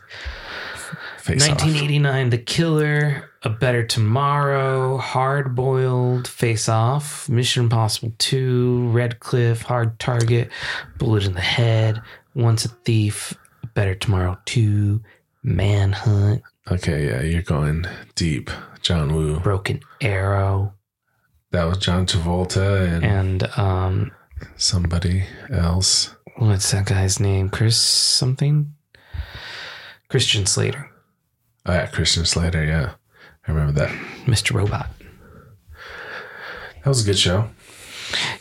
Face nineteen eighty-nine, off. The Killer, A Better Tomorrow, Hard Boiled, Face Off, Mission Impossible two, Red Cliff, Hard Target, Bullet in the Head, Once a Thief, A Better Tomorrow two, Manhunt. Okay, yeah, you're going deep. John Woo. Broken Arrow. That was John Travolta and, and um, somebody else. What's that guy's name? Chris something? Christian Slater. Oh, yeah, Christian Slater, yeah. I remember that. Mister Robot. That was a good show.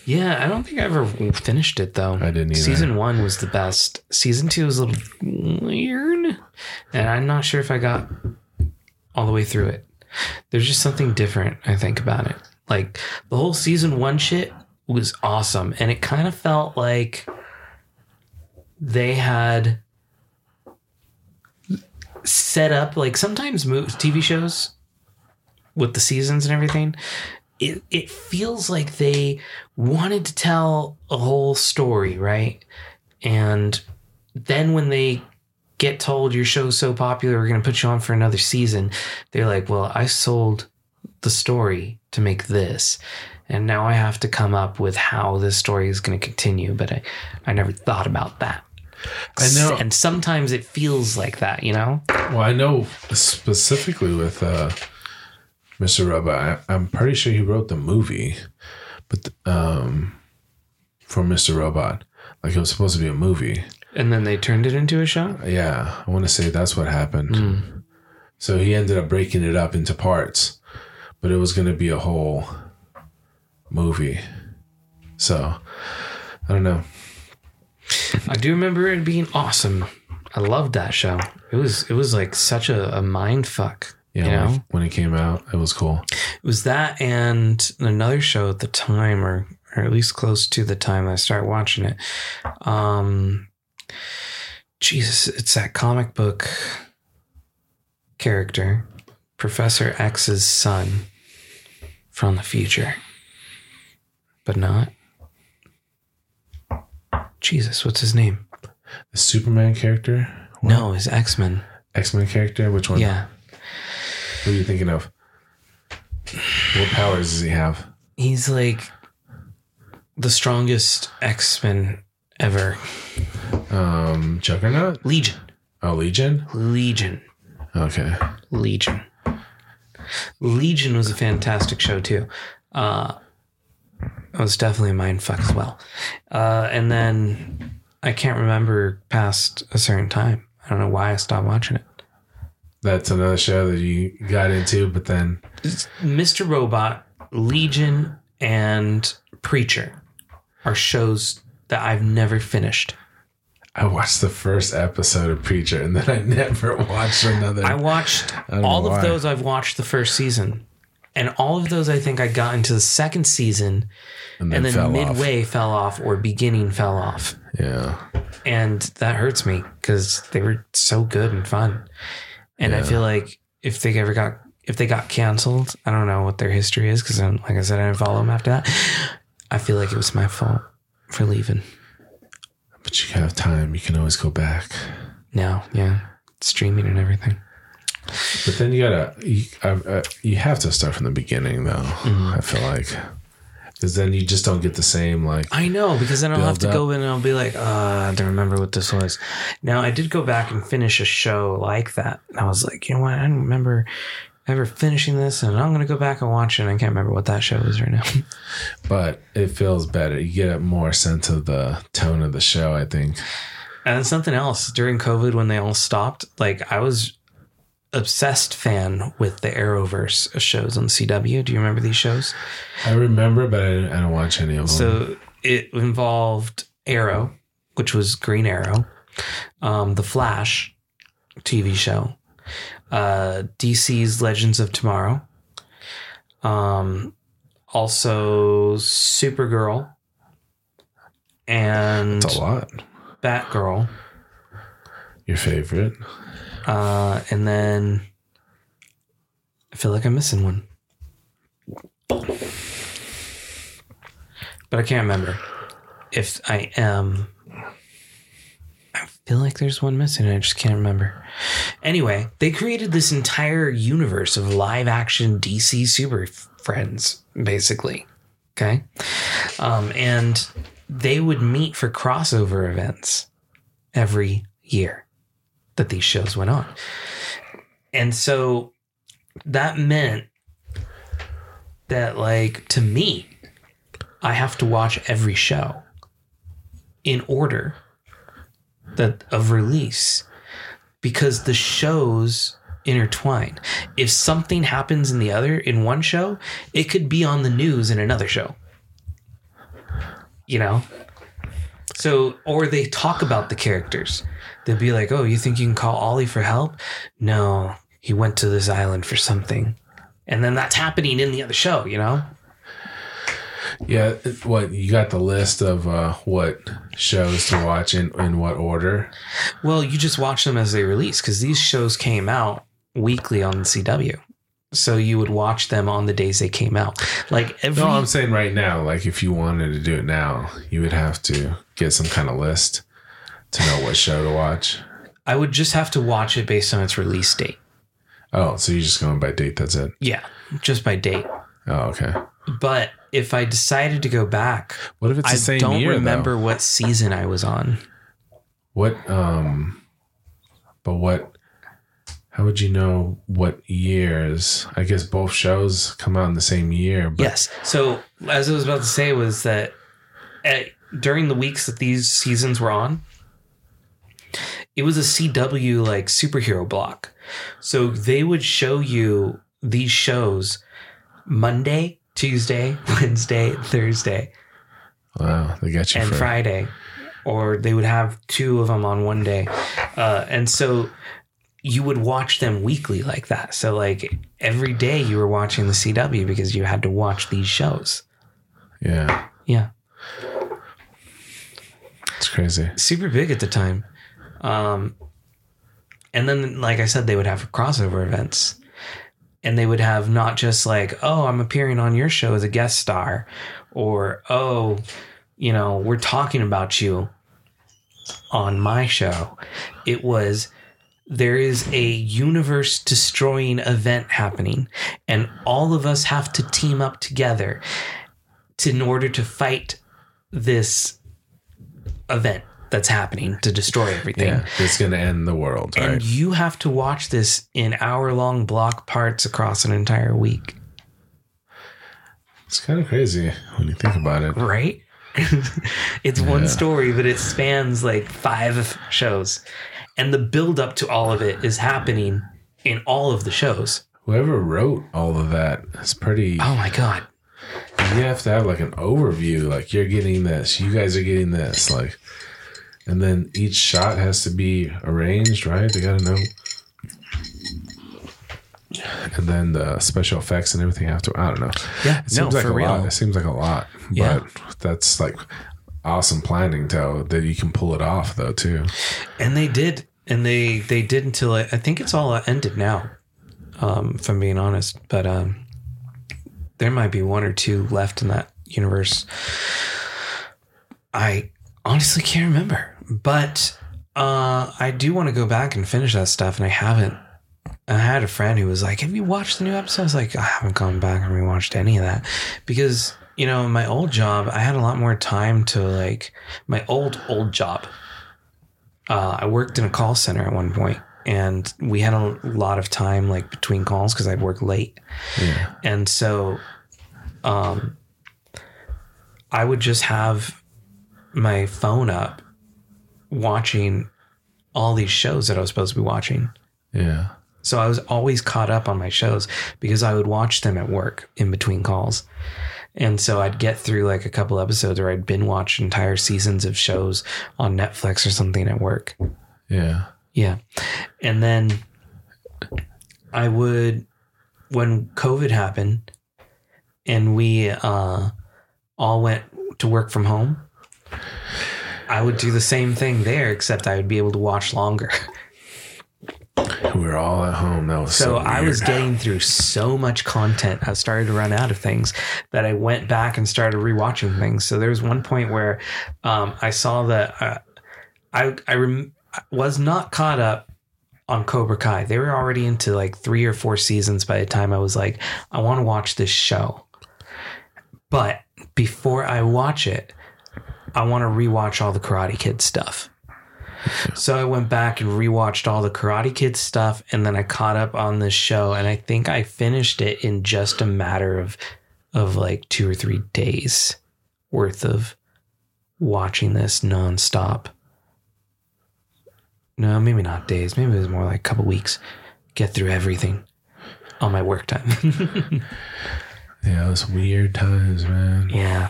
Yeah, I don't think I ever finished it, though. I didn't either. Season one was the best. Season two was a little weird, and I'm not sure if I got all the way through it. There's just something different, I think, about it. Like, the whole season one shit was awesome. And it kind of felt like they had set up, like, sometimes movies, T V shows with the seasons and everything, it, it feels like they wanted to tell a whole story, right? And then when they get told your show's so popular, we're going to put you on for another season, they're like, well, I sold the story to make this, and now I have to come up with how this story is going to continue, but I, I never thought about that. I know, and sometimes it feels like that, you know. Well, I know specifically with uh, Mister Robot, I, I'm pretty sure he wrote the movie, but um, for Mister Robot, like it was supposed to be a movie, and then they turned it into a show. Yeah, I want to say that's what happened. Mm. So he ended up breaking it up into parts. But it was going to be a whole movie. So, I don't know. I do remember it being awesome. I loved that show. It was it was like such a, a mind fuck. Yeah, you know? When it came out, it was cool. It was that and another show at the time, or, or at least close to the time I started watching it. Um, Jesus, it's that comic book character. Professor X's son from the future, but not. Jesus, what's his name? The Superman character? What? No, his X-Men. X-Men character? Which one? Yeah. What are you thinking of? What powers does he have? He's like the strongest X-Men ever. Um, Juggernaut? Legion. Oh, Legion? Legion. Okay. Legion. Legion was a fantastic show, too. Uh, it was definitely a mind fuck as well. Uh, and then I can't remember past a certain time. I don't know why I stopped watching it. That's another show that you got into, but then... It's Mister Robot, Legion, and Preacher are shows that I've never finished. I watched the first episode of Preacher, and then I never watched another. I watched I all of those I've watched the first season. And all of those I think I got into the second season, and then, and then fell midway off. fell off or beginning fell off. Yeah. And that hurts me because they were so good and fun. And yeah. I feel like if they ever got if they got canceled, I don't know what their history is because, like I said, I didn't follow them after that. I feel like it was my fault for leaving. But you have time. You can always go back. No, yeah, streaming and everything. But then you gotta, you, uh, you have to start from the beginning, though. Mm-hmm. I feel like, because then you just don't get the same like. I know, because then I'll have to up. go in and I'll be like, uh, I don't remember what this was. Now I did go back and finish a show like that, and I was like, you know what, I don't remember ever finishing this, and I'm gonna go back and watch it. And I can't remember what that show is right now. But it feels better. You get a more sense of the tone of the show, I think. And something else during COVID when they all stopped, like I was. Obsessed fan with the Arrowverse of shows on C W. Do you remember these shows? I remember, but I don't, I don't watch any of them. So it involved Arrow, which was Green Arrow, um, The Flash T V show, uh, D C's Legends of Tomorrow, um, also Supergirl, and that's a lot. Batgirl. Your favorite. Uh, and then I feel like I'm missing one, but I can't remember if I am. I feel like there's one missing. I just can't remember. Anyway, they created this entire universe of live action D C super friends, basically. Okay. Um, and they would meet for crossover events every year that these shows went on. And so that meant that, like, to me, I have to watch every show in order that of release because the shows intertwine. If something happens in the other, in one show, it could be on the news in another show, you know? So, or they talk about the characters. They'll be like, oh, you think you can call Ollie for help? No, he went to this island for something. And then that's happening in the other show, you know? Yeah, what, you got the list of uh, what shows to watch in, in what order? Well, you just watch them as they release because these shows came out weekly on C W. So you would watch them on the days they came out. Like every. No, I'm saying right now, like if you wanted to do it now, you would have to get some kind of list. To know what show to watch? I would just have to watch it based on its release date. Oh, so you're just going by date, that's it? Yeah, just by date. Oh, okay. But if I decided to go back, what if it's the I same don't year, remember though? What season I was on. What, um, but what, how would you know what years? I guess both shows come out in the same year. But yes. So, as I was about to say, was that at, during the weeks that these seasons were on, it was a C W like superhero block. So they would show you these shows Monday, Tuesday, Wednesday, Thursday. Wow, they got you. And for... Friday. Or they would have two of them on one day. Uh, and so you would watch them weekly like that. So like every day you were watching the C W because you had to watch these shows. Yeah. Yeah. It's crazy. Super big at the time. Um, and then, like I said, they would have crossover events and they would have not just like, oh, I'm appearing on your show as a guest star or, oh, you know, we're talking about you on my show. It was, there is a universe destroying event happening, and all of us have to team up together to, in order to fight this event that's happening to destroy everything. Yeah, it's going to end the world. And right? You have to watch this in hour long block parts across an entire week. It's kind of crazy when you think about it. Right? It's yeah. one story, but it spans like five shows. And the build up to all of it is happening in all of the shows. Whoever wrote all of that is pretty... Oh my God. You have to have like an overview. Like, you're getting this. You guys are getting this. Like, and then each shot has to be arranged, right? They got to know. And then the special effects and everything after. I don't know. Yeah, it seems no, like for a real. lot. It seems like a lot. Yeah. But that's like awesome planning, though, that you can pull it off, though, too. And they did. And they, they did until I, I think it's all ended now, um, if I'm being honest. But um, there might be one or two left in that universe. I honestly can't remember. But uh, I do want to go back and finish that stuff, and I haven't. I had a friend who was like, have you watched the new episode? I was like, I haven't gone back and rewatched any of that because, you know, in my old job, I had a lot more time to like my old, old job. Uh, I worked in a call center at one point, and we had a lot of time like between calls because I'd work late. Yeah. And so um, I would just have my phone up watching all these shows that I was supposed to be watching. Yeah. So I was always caught up on my shows because I would watch them at work in between calls. And so I'd get through like a couple episodes, or I'd binge watch entire seasons of shows on Netflix or something at work. Yeah. Yeah. And then I would, when COVID happened and we uh, all went to work from home, I would do the same thing there, except I would be able to watch longer. We were all at home. That was so, so I was getting through so much content. I started to run out of things that I went back and started rewatching things. So there was one point where um, I saw that uh, I I rem- was not caught up on Cobra Kai. They were already into like three or four seasons by the time I was like, I want to watch this show. But before I watch it, I want to rewatch all the Karate Kid stuff. So I went back and rewatched all the Karate Kid stuff, and then I caught up on this show, and I think I finished it in just a matter of of like two or three days worth of watching this nonstop. No, maybe not days. Maybe it was more like a couple weeks. Get through everything on my work time. Yeah, it was weird times, man. Yeah.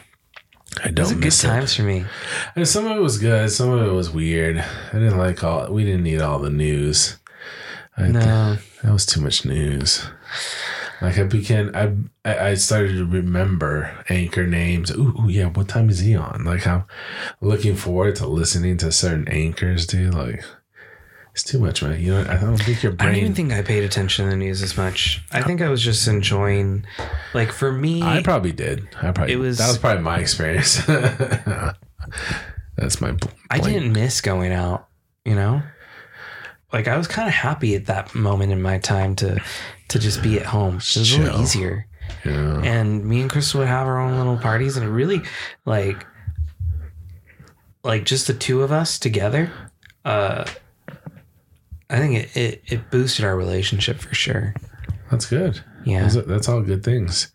I don't. It was good it. times for me. And some of it was good. Some of it was weird. I didn't like all. We didn't need all the news. I, no, that was too much news. Like I began, I I started to remember anchor names. Ooh, ooh, yeah. What time is he on? Like I'm looking forward to listening to certain anchors, dude. Like it's too much, man. You know, I don't think your brain. I don't even think I paid attention to the news as much. I think I was just enjoying. Like for me, I probably did. I probably it was, that was probably my experience. That's my. Bl- I didn't miss going out. You know, like I was kind of happy at that moment in my time to to just be at home. It was Chill. a little easier. Yeah. And me and Crystal would have our own little parties, and it really like like just the two of us together. Uh, I think it, it, it boosted our relationship for sure. That's good. Yeah. That's, that's all good things.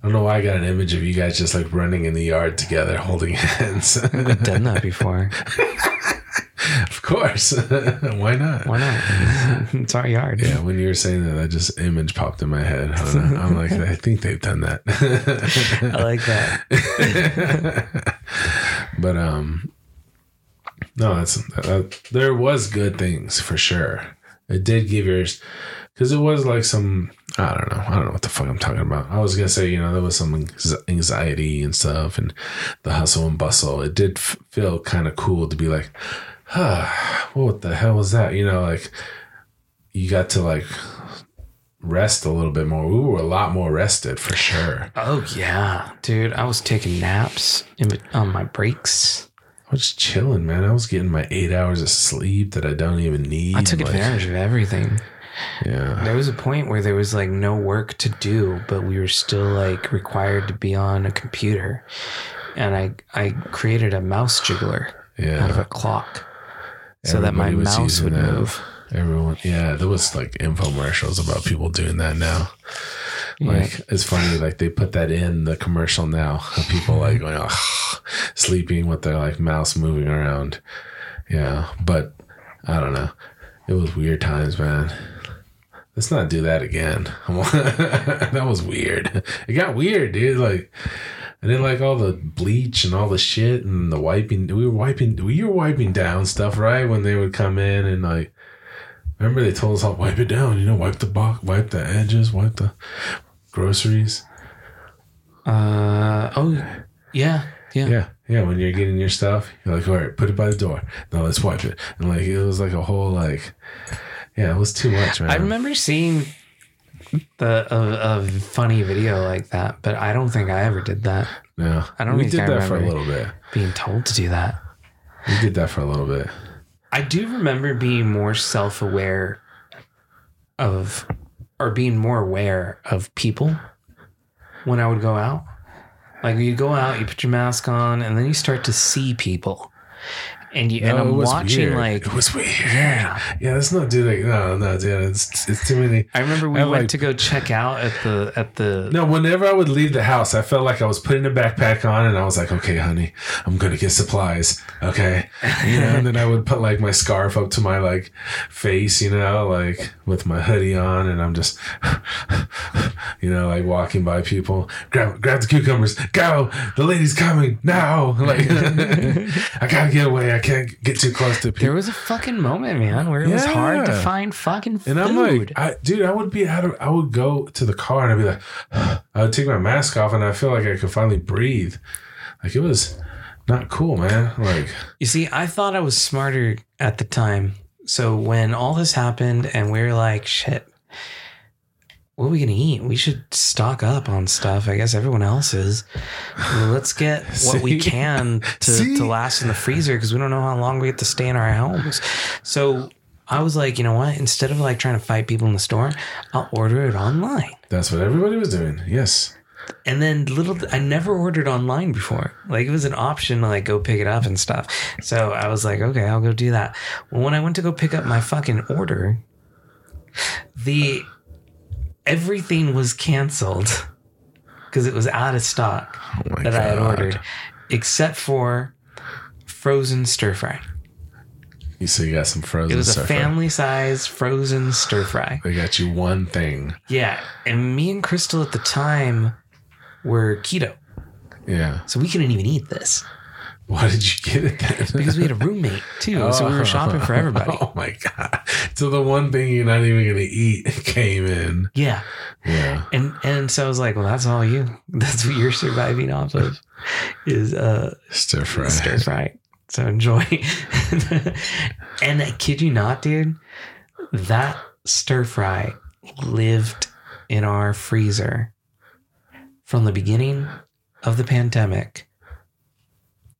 I don't know why I got an image of you guys just like running in the yard together, holding hands. I've done that before. Of course. Why not? Why not? It's our yard. Yeah. When you were saying that, that just image popped in my head. I'm like, I think they've done that. I like that. But, um, no, that's uh, there was good things for sure. It did give yours because it was like some I don't know I don't know what the fuck I'm talking about. I was gonna say, you know, there was some anxiety and stuff and the hustle and bustle. It did f- feel kind of cool to be like, huh, what the hell was that? You know, like you got to like rest a little bit more. We were a lot more rested for sure. Oh yeah, dude, I was taking naps in, on my breaks. I was chilling, man. I was getting my eight hours of sleep that I don't even need. I took like, advantage of everything. Yeah. There was a point where there was like no work to do, but we were still like required to be on a computer. And I, I created a mouse jiggler yeah. out of a clock so Everybody that my mouse would that. move. Everyone, yeah, there was like infomercials about people doing that now. Like, yeah. It's funny, like they put that in the commercial now of people like going, oh, sleeping with their like mouse moving around. Yeah, but I don't know. It was weird times, man. Let's not do that again. That was weird. It got weird, dude. Like, I didn't like all the bleach and all the shit and the wiping. We were wiping, we were wiping down stuff, right? When they would come in and like, remember they told us all wipe it down, you know, wipe the box, wipe the edges, wipe the groceries. Uh oh, yeah, yeah, yeah, yeah. When you're getting your stuff, you're like, all right, put it by the door. Now let's wipe it, and like it was like a whole like, yeah, it was too much, man. I remember seeing the a, a funny video like that, but I don't think I ever did that. No, I don't. We did I that for a little bit. Being told to do that. We did that for a little bit. I do remember being more self-aware of, or being more aware of people when I would go out. Like you go out, you put your mask on, and then you start to see people. And you no, and I'm watching weird. like it was weird. Yeah, yeah. Let's not do that. No, no, dude. It's it's too many. I remember we I went like, to go check out at the at the. No, whenever I would leave the house, I felt like I was putting a backpack on, and I was like, okay, honey, I'm gonna get supplies. Okay, you know. And then I would put like my scarf up to my like face, you know, like with my hoodie on, and I'm just, you know, like walking by people. Grab grab the cucumbers. Go. The lady's coming now. Like I gotta get away. I can't get too close to people. There was a fucking moment, man, where it yeah. was hard to find fucking food. And I'm like, I, dude, I would be out of, I would go to the car and I'd be like, uh, I would take my mask off and I feel like I could finally breathe. Like it was not cool, man. Like, you see, I thought I was smarter at the time. So when all this happened and we were like, shit, what are we going to eat? We should stock up on stuff. I guess everyone else is. Well, let's get what See? we can to, to last in the freezer because we don't know how long we get to stay in our homes. So I was like, you know what? Instead of like trying to fight people in the store, I'll order it online. That's what everybody was doing. Yes. And then little, I never ordered online before. Like it was an option to like go pick it up and stuff. So I was like, okay, I'll go do that. Well, when I went to go pick up my fucking order, the... everything was canceled because it was out of stock oh that God. I had ordered, except for frozen stir fry. You so you got some frozen. It was stir a family size frozen stir fry. They got you one thing. Yeah, and me and Crystal at the time were keto. Yeah, so we couldn't even eat this. Why did you get it then? Because we had a roommate too, oh, so we were shopping for everybody. Oh my God. So the one thing you're not even going to eat came in. Yeah. Yeah. And and so I was like, well, that's all you. That's what you're surviving off of is uh, stir fry. Stir fry. So enjoy. And I kid you not, dude, that stir fry lived in our freezer from the beginning of the pandemic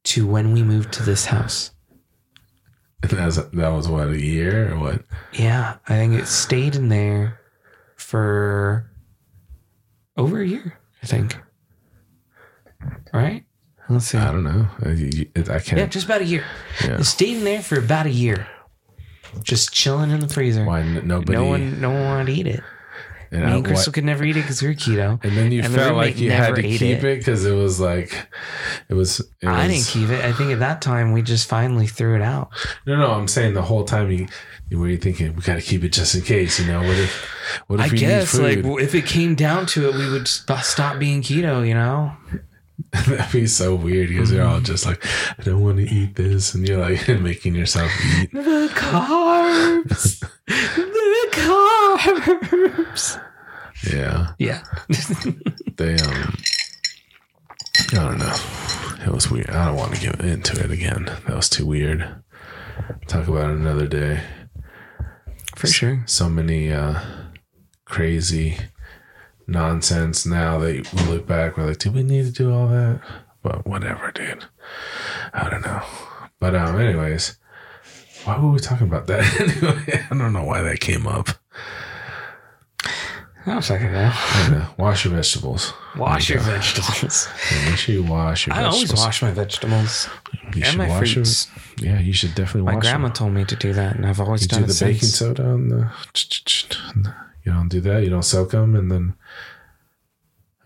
to when we moved to this house. That was, that was what, a year or what? Yeah, I think it stayed in there for over a year, I think. Right? Let's see. I don't know. I, I can't. Yeah, just about a year. Yeah. It stayed in there for about a year. Just chilling in the freezer. Why nobody? No one, no one wanted to eat it. And Me I, and Crystal what? could never eat it because we were keto. And then you and felt the like you had to keep it because it, it was like, it was, it I was, didn't keep it. I think at that time we just finally threw it out. No, no, I'm saying the whole time you, you were thinking we got to keep it just in case. You know, what if, what if I we guess, need food? Like if it came down to it, we would stop being keto. You know. That'd be so weird because you're all just like, I don't want to eat this, and you're like making yourself eat the carbs. The carbs. Yeah. Yeah. They um. I don't know. It was weird. I don't want to get into it again. That was too weird. Talk about it another day. For sure. So many uh, crazy. Nonsense now that we look back, we're like, do we need to do all that? But whatever, dude. I don't know. But um, anyways, why were we talking about that? Anyway, I don't know why that came up. I was like, yeah. Wash your vegetables. Wash you your go. vegetables. Yeah, make sure you wash your I vegetables. I always wash my vegetables. You and my wash fruits. Your, yeah, you should definitely my wash them. My grandma told me to do that, and I've always you done do it since. You do the baking soda on the... You don't do that? You don't soak them and then...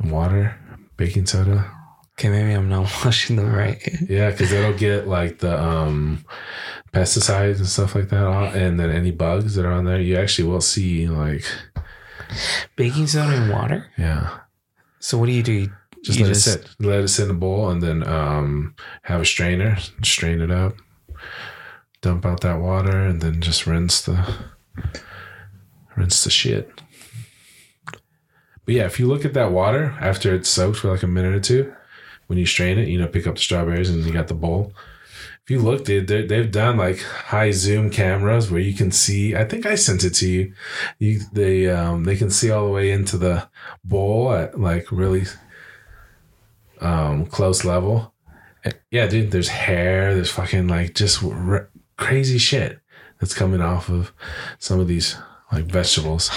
And water? Baking soda? Okay, maybe I'm not washing them right. Yeah, because that'll get like the um, pesticides and stuff like that on, and then any bugs that are on there. You actually will see like... Baking soda and water? Yeah. So what do you do? You just you let just... it sit. Let it sit in a bowl and then um, have a strainer. Strain it up. Dump out that water and then just rinse the rinse the shit. But yeah, if you look at that water after it's soaked for like a minute or two, when you strain it, you know, pick up the strawberries and you got the bowl. If you look, dude, they've done like high zoom cameras where you can see. I think I sent it to you. You they um, they can see all the way into the bowl at like really um, close level. And yeah, dude. There's hair. There's fucking like just r- crazy shit that's coming off of some of these like vegetables.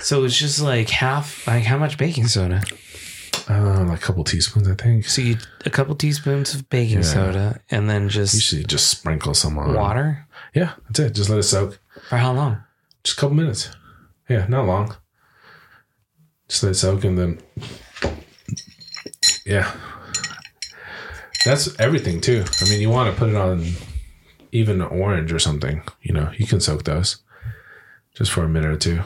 So it's just like half. Like how much baking soda? Uh, like a couple teaspoons, I think. So you a couple teaspoons of baking yeah. soda, and then just usually just sprinkle some on water. Yeah, that's it. Just let it soak. For how long? Just a couple minutes. Yeah, not long. Just let it soak, and then yeah, that's everything too. I mean, you want to put it on even orange or something. You know, you can soak those just for a minute or two.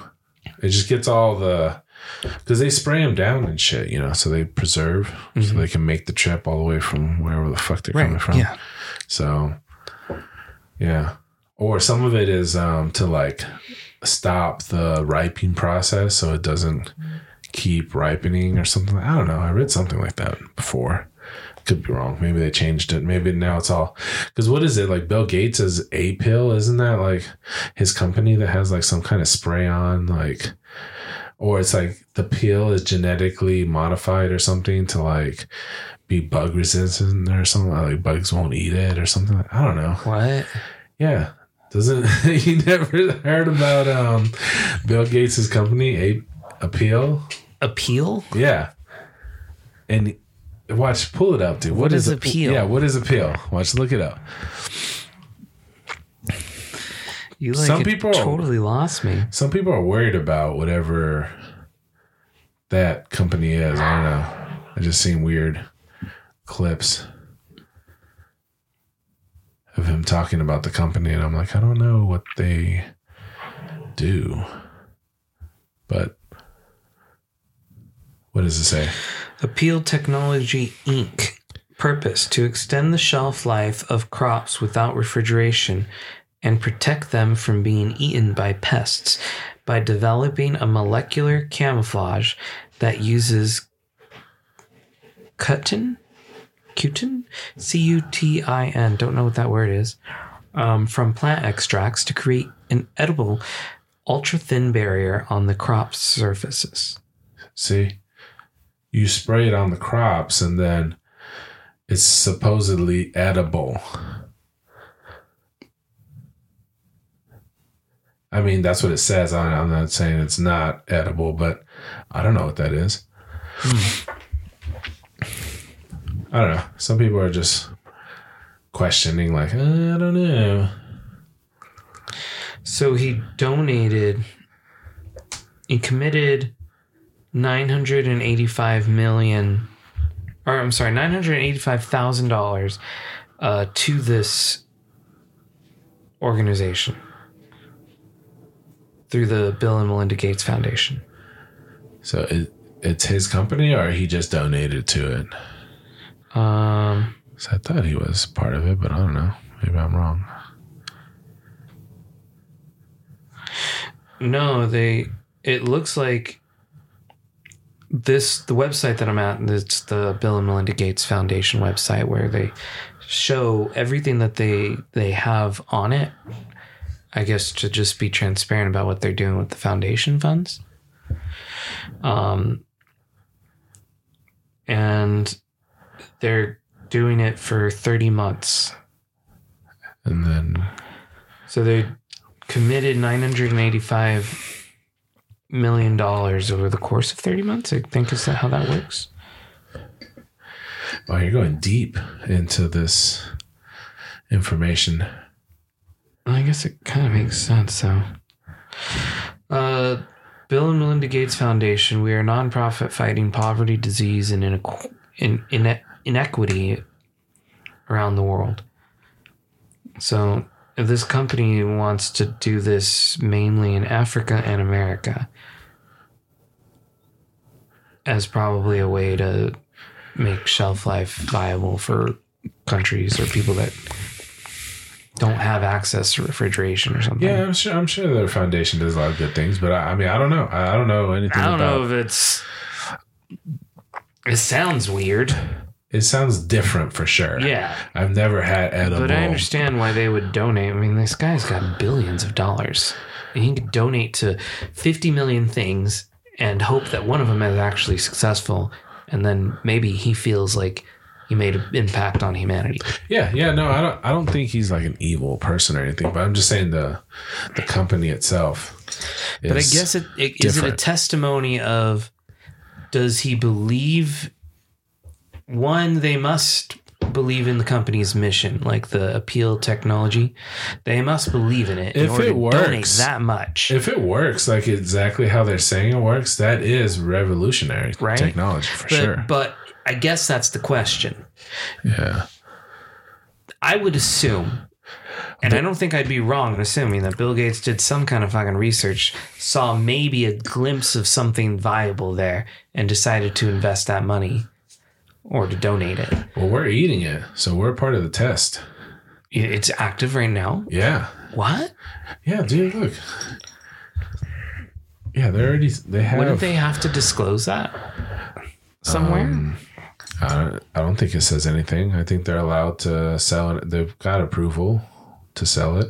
It just gets all the. Because they spray them down and shit, you know, so they preserve, mm-hmm. so they can make the trip all the way from wherever the fuck they're right. coming from. Yeah. So, yeah. Or some of it is um, to, like, stop the ripening process so it doesn't keep ripening or something. I don't know. I read something like that before. Could be wrong. Maybe they changed it. Maybe now it's all... Because what is it? Like, Bill Gates is Apeel. Isn't that, like, his company that has, like, some kind of spray on, like... Or it's like the peel is genetically modified or something to like be bug resistant or something. Like bugs won't eat it or something. I don't know. What? Yeah. Doesn't you never heard about um, Bill Gates' company, Apeel? Apeel? Yeah. And watch, pull it up, dude. What, what is Apeel? Yeah, what is Apeel? Watch, look it up. You like some people totally lost me. Some people are worried about whatever that company is. I don't know. I just seen weird clips of him talking about the company, and I'm like, I don't know what they do. But what does it say? Apeel Technology Incorporated. Purpose to extend the shelf life of crops without refrigeration and protect them from being eaten by pests by developing a molecular camouflage that uses cutin, cutin, C U T I N, don't know what that word is, um, from plant extracts to create an edible, ultra-thin barrier on the crop's surfaces. See, you spray it on the crops and then it's supposedly edible. I mean, that's what it says. I'm not saying it's not edible, but I don't know what that is. Mm. I don't know. Some people are just questioning, like, I don't know. So he donated, he committed nine hundred eighty-five million dollars, or I'm sorry, nine hundred eighty-five thousand dollars uh, to this organization. Through the Bill and Melinda Gates Foundation. So it, it's his company, or he just donated to it? Um, so I thought he was part of it, but I don't know. Maybe I'm wrong. No, they. It looks like this. The website that I'm at, it's the Bill and Melinda Gates Foundation website, where they show everything that they they have on it. I guess to just be transparent about what they're doing with the foundation funds. Um, and they're doing it for thirty months. And then... So they committed nine hundred eighty-five million dollars over the course of thirty months. I think is that how that works? Wow, you're going deep into this information. I guess it kind of makes sense, though. Uh, Bill and Melinda Gates Foundation. We are a nonprofit fighting poverty, disease, and inequ- in, in, inequity around the world. So this company wants to do this mainly in Africa and America as probably a way to make shelf life viable for countries or people that don't have access to refrigeration or something. Yeah, I'm sure. I'm sure their foundation does a lot of good things, but I, I mean, I don't know. I don't know anything. I don't about, know if it's. It sounds weird. It sounds different for sure. Yeah, I've never had edible. But I understand why they would donate. I mean, this guy's got billions of dollars. And he could donate to fifty million things and hope that one of them is actually successful, and then maybe he feels like he made an impact on humanity. Yeah, yeah, no, I don't. I don't think he's like an evil person or anything. But I'm just saying the the company itself. Is but I guess it, it is it a testimony of does he believe? One, they must believe in the company's mission, like the Apeel technology. They must believe in it. If in order it to works, donate that much. If it works, like exactly how they're saying it works, that is revolutionary right? technology for but, sure. But I guess that's the question. Yeah. I would assume, and but, I don't think I'd be wrong in assuming that Bill Gates did some kind of fucking research, saw maybe a glimpse of something viable there, and decided to invest that money or to donate it. Well, we're eating it, so we're part of the test. It's active right now? Yeah. What? Yeah, dude, look. Yeah, they already... They have... Wouldn't they have to disclose that somewhere? Um, I, don't, I don't think it says anything. I think they're allowed to sell it. They've got approval to sell it.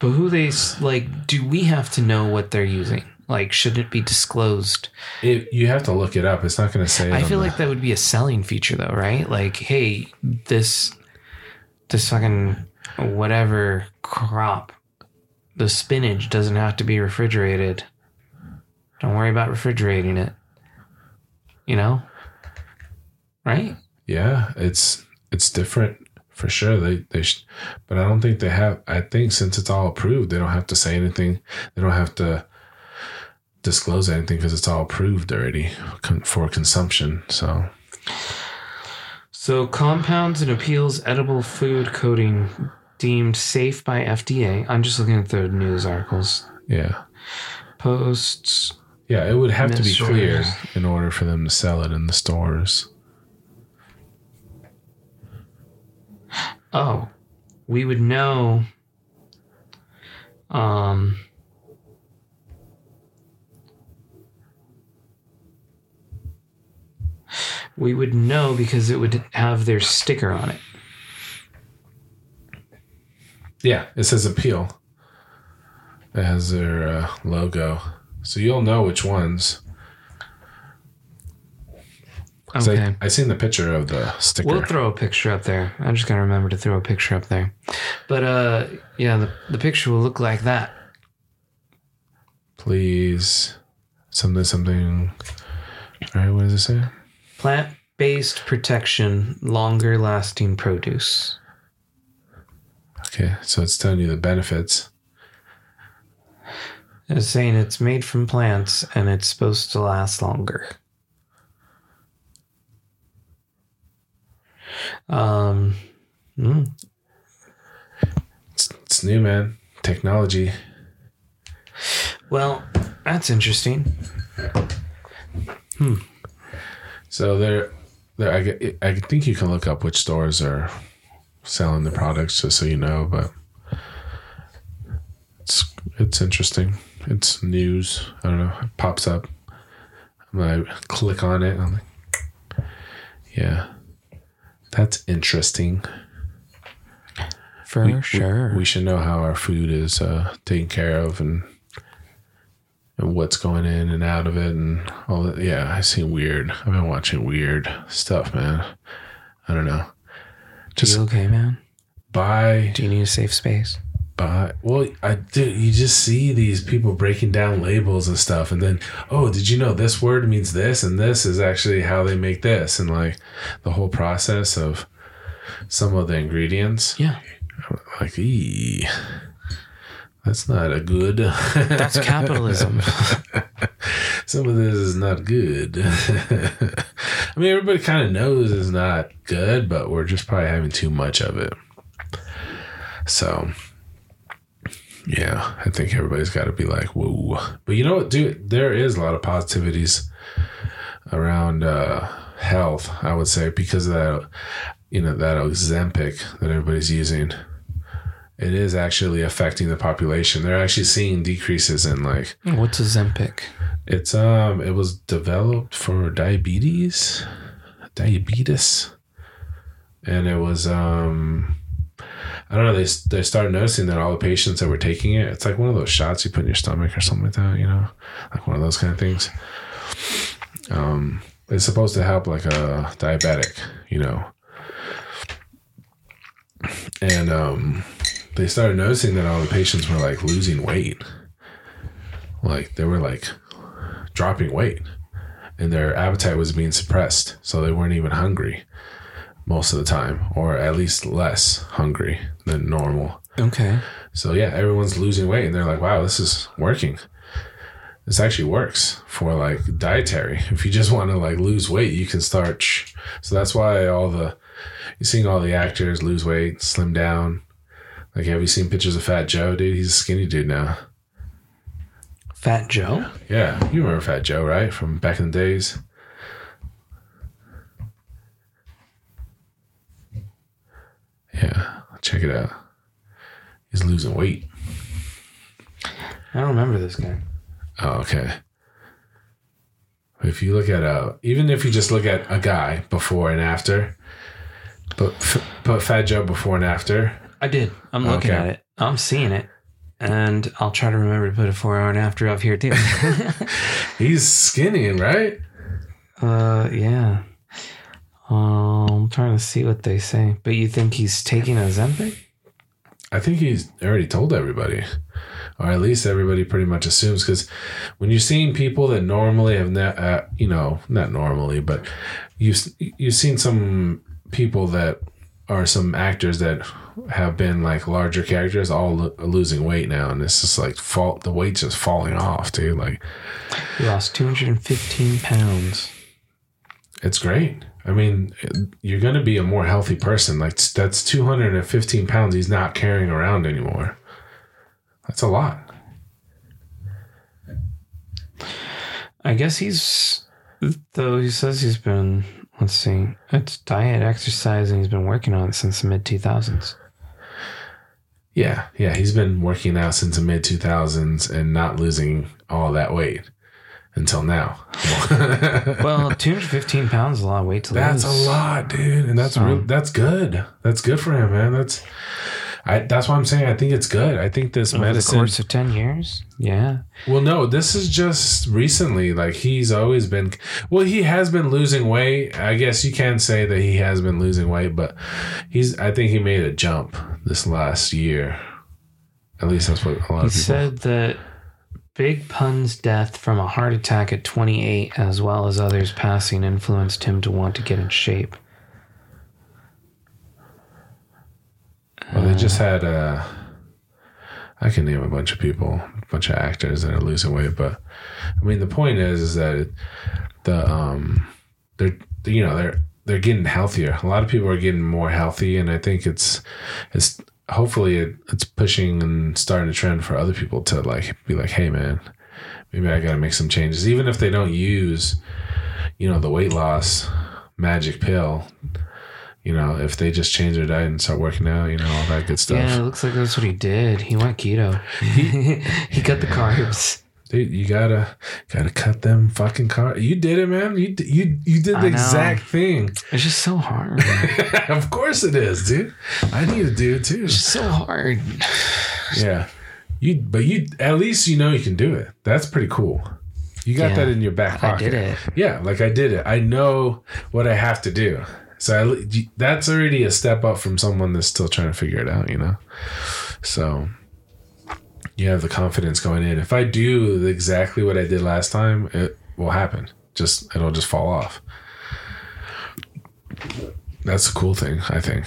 But who they... Like, do we have to know what they're using? Like, should it be disclosed? It, you have to look it up. It's not going to say. I feel the... like that would be a selling feature, though, right? Like, hey, this, this fucking whatever crop, the spinach doesn't have to be refrigerated. Don't worry about refrigerating it. You know, right? Yeah, it's it's different for sure. They they, sh- but I don't think they have. I think since it's all approved, they don't have to say anything. They don't have to disclose anything because it's all approved already for consumption. So, so compounds and appeals edible food coating deemed safe by F D A. I'm just looking at the news articles. Yeah, posts. Yeah, it would have mysteries. To be clear in order for them to sell it in the stores. Oh, we would know. Um. We would know because it would have their sticker on it. Yeah, it says Apeel. It has their uh, logo. So you'll know which ones. Okay. I, I seen the picture of the sticker. We'll throw a picture up there. I'm just going to remember to throw a picture up there. But uh, yeah, the, the picture will look like that. Please. Something, something. All right, what does it say? Plant-based protection, longer-lasting produce. Okay, so it's telling you the benefits. It's saying it's made from plants and it's supposed to last longer. Um, mm. it's, it's new, man. Technology. Well, that's interesting. Hmm. So there, there. I get, I think you can look up which stores are selling the products, just so you know. But it's it's interesting. It's news. I don't know. It pops up. I click on it. I'm like, yeah, that's interesting. For we, sure, we, we should know how our food is uh, taken care of and. And what's going in and out of it and all that. Yeah, I've seen weird. I've been watching weird stuff, man. I don't know. Just, you okay, man? by... Do you need a safe space? By, well, I do. You just see these people breaking down labels and stuff, and then, oh, did you know this word means this, and this is actually how they make this, and like the whole process of some of the ingredients. Yeah. Like, eee, that's not a good. That's capitalism. Some of this is not good. I mean, everybody kind of knows it's not good, but we're just probably having too much of it. So, yeah, I think everybody's got to be like, whoa. But you know what, dude? There is a lot of positivities around uh, health, I would say, because of that, you know, that Ozempic that everybody's using. It is actually affecting the population. They're actually seeing decreases in like... What's Ozempic? It's um, it was developed for diabetes, diabetes, and it was um, I don't know. They they started noticing that all the patients that were taking it, it's like one of those shots you put in your stomach or something like that, you know, like one of those kind of things. Um, it's supposed to help like a diabetic, you know, and um, they started noticing that all the patients were like losing weight, like they were like. dropping weight, and their appetite was being suppressed, so they weren't even hungry most of the time, or at least less hungry than normal. Okay. So yeah, everyone's losing weight, and they're like, wow, this is working. This actually works for like dietary. If you just want to like lose weight, you can start. Sh- so that's why all the, you're seeing all the actors lose weight, slim down. Like, have you seen pictures of Fat Joe, dude? He's a skinny dude now. Fat Joe? Yeah. You remember Fat Joe, right? From back in the days. Yeah. Check it out. He's losing weight. I don't remember this guy. Oh, okay. If you look at a... Even if you just look at a guy before and after, but put Fat Joe before and after. I did. I'm looking okay. at it. I'm seeing it. And I'll try to remember to put a four-hour and after up here, too. He's skinny, right? Uh, yeah. Um, I'm trying to see what they say. But you think he's taking Ozempic? I think he's already told everybody. Or at least everybody pretty much assumes. Because when you're seeing people that normally have, ne- uh, you know, not normally, but you've, you've seen some people that are some actors that... have been like larger characters all lo- losing weight now, and it's just like fall- the weight's just falling off, dude. Like, he lost two hundred fifteen pounds. It's great. I mean, you're going to be a more healthy person. Like, that's two hundred fifteen pounds he's not carrying around anymore. That's a lot. I guess he's, though he says he's been, let's see, it's diet, exercise, and he's been working on it since the mid two thousands. Yeah, yeah, he's been working out since the mid two thousands and not losing all that weight until now. Well, two hundred fifteen pounds is a lot of weight to that's lose. That's a lot, dude, and that's um, real, that's good. That's good for him, man. That's I. That's why I'm saying I think it's good. I think this over medicine... Over the course of ten years? Yeah. Well, no, this is just recently. Like, he's always been... Well, he has been losing weight. I guess you can say that he has been losing weight, but he's. I think he made a jump this last year. At least that's what a lot he of people... He said that Big Pun's death from a heart attack at twenty-eight, as well as others passing, influenced him to want to get in shape. Well, they just had, uh, I can name a bunch of people, a bunch of actors that are losing weight, but I mean, the point is, is that it, the, um, they're, you know, they're, they're getting healthier. A lot of people are getting more healthy, and I think it's, it's hopefully it, it's pushing and starting a trend for other people to like, be like, hey man, maybe I got to make some changes. Even if they don't use, you know, the weight loss magic pill. You know, if they just change their diet and start working out, you know, all that good stuff. Yeah, it looks like that's what he did. He went keto. He cut the carbs. Dude, you gotta gotta cut them fucking carbs. You did it, man. You you you did the exact thing. It's just so hard. Of course it is, dude. I need to do it too. It's just so hard. Yeah, you. But you at least you know you can do it. That's pretty cool. You got yeah, that in your back pocket. I did it. Yeah, like I did it. I know what I have to do. So I, that's already a step up from someone that's still trying to figure it out, you know? So you have the confidence going in. If I do exactly what I did last time, it will happen. Just, it'll just fall off. That's a cool thing, I think,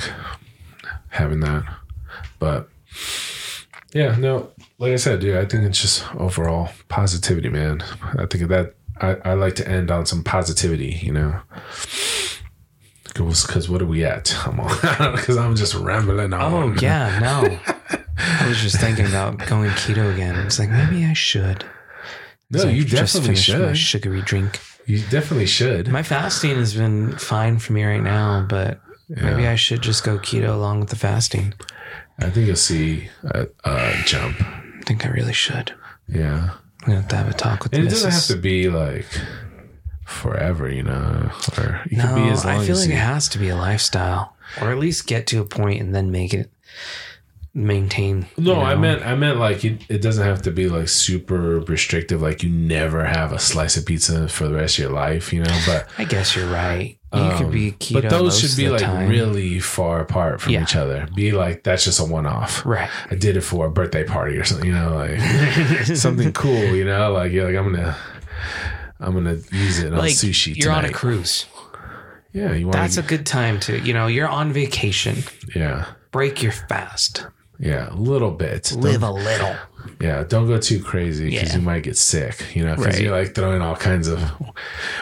having that. But yeah, no, like I said, dude, I think it's just overall positivity, man. I think that I, I like to end on some positivity, you know? Because what are we at? I'm on because I'm just rambling on. Oh yeah, no. I was just thinking about going keto again. I was like, maybe I should. No, you I definitely just should. My sugary drink. You definitely should. My fasting has been fine for me right now, but yeah. maybe I should just go keto along with the fasting. I think you'll see a, a jump. I think I really should. Yeah, I'm gonna have to have a talk with. And the it missus doesn't have to be like forever, you know, or it no, could be as long I feel as like you... it has to be a lifestyle, or at least get to a point and then make it maintain. No, you know? I meant, I meant like it, it doesn't have to be like super restrictive, like you never have a slice of pizza for the rest of your life, you know. But I guess you're right. You um, could be keto, but those should be like time. really far apart from yeah. each other. Be like that's just a one-off, right? I did it for a birthday party or something, you know, like something cool, you know, like you're like I'm gonna. I'm gonna use it on like sushi. You're tonight. on a cruise. Yeah, you want. That's to... a good time to, you know, you're on vacation. Yeah. Break your fast. Yeah, a little bit. Live don't, a little. Yeah, don't go too crazy because yeah. you might get sick. You know, because right. you're like throwing all kinds of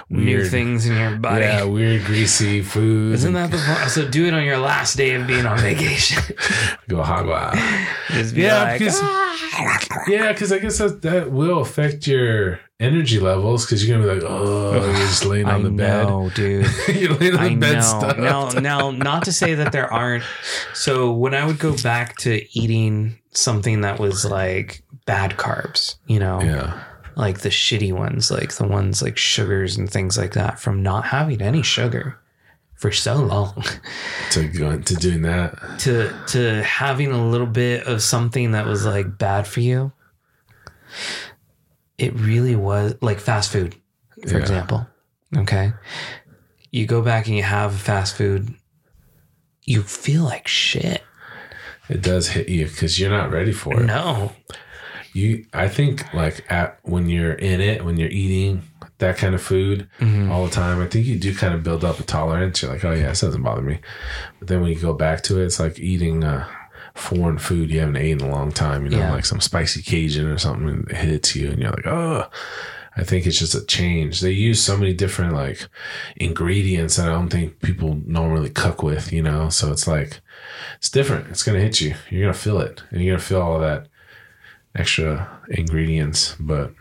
weird new things in your body. Yeah, weird greasy food. Isn't and... that the point? So do it on your last day of being on vacation. Go hogwild. Just be yeah, like. Because, ah. Yeah, because I guess that, that will affect your energy levels because you're gonna be like, oh, you're just laying on I the bed. No, dude. You're laying on I the know. bed stuff. Now, now, not to say that there aren't. So when I would go back to eating something that was like bad carbs, you know, yeah, like the shitty ones, like the ones like sugars and things like that, from not having any sugar for so long, to going to doing that, to to having a little bit of something that was like bad for you. It really was like fast food, for yeah. example. Okay. You go back and you have fast food. You feel like shit. It does hit you because you're not ready for it. No. You, I think like at, when you're in it, when you're eating that kind of food mm-hmm. all the time, I think you do kind of build up a tolerance. You're like, oh yeah, this doesn't bother me. But then when you go back to it, it's like eating uh, foreign food you haven't ate in a long time, you know, yeah. like some spicy Cajun or something, and it hits you and you're like, oh, I think it's just a change. They use so many different like ingredients that I don't think people normally cook with, you know? So it's like, it's different. It's going to hit you. You're going to feel it and you're going to feel all that extra ingredients, but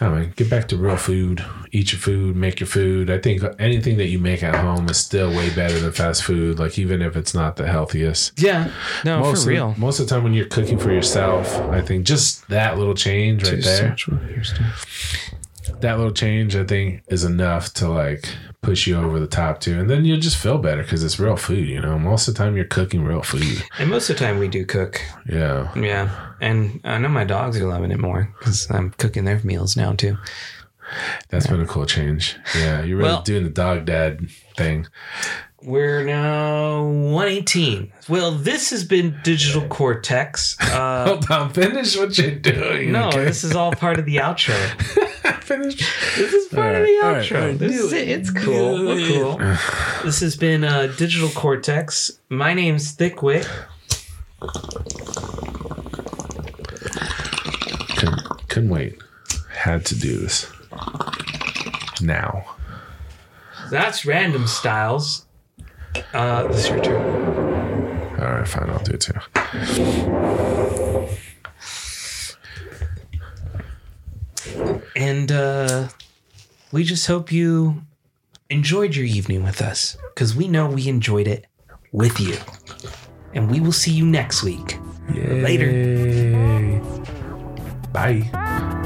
I mean, get back to real food, eat your food, make your food. I think anything that you make at home is still way better than fast food, like even if it's not the healthiest. Yeah. No, most for real. Of, most of the time when you're cooking for yourself, I think just that little change right Dude, there, so that little change I think is enough to like push you over the top too. And then you'll just feel better because it's real food, you know? Most of the time you're cooking real food. And most of the time we do cook. Yeah. Yeah. And I know my dogs are loving it more because I'm cooking their meals now too. That's yeah. been a cool change. Yeah, you're really well, doing the dog dad thing. We're now one eighteen. Well, this has been Digital Cortex. Uh, Hold on, finish what you're doing. No, okay? This is all part of the outro. Finish. This is part right, of the outro. Right, right, this is it. It's cool. We're cool. This has been uh, Digital Cortex. My name's Thiccc_Wick. Couldn't wait. Had to do this now. That's Randomstylez. Uh, this is your turn. All right, fine. I'll do it too. And uh, we just hope you enjoyed your evening with us because we know we enjoyed it with you. And we will see you next week. Yay. Later. Bye.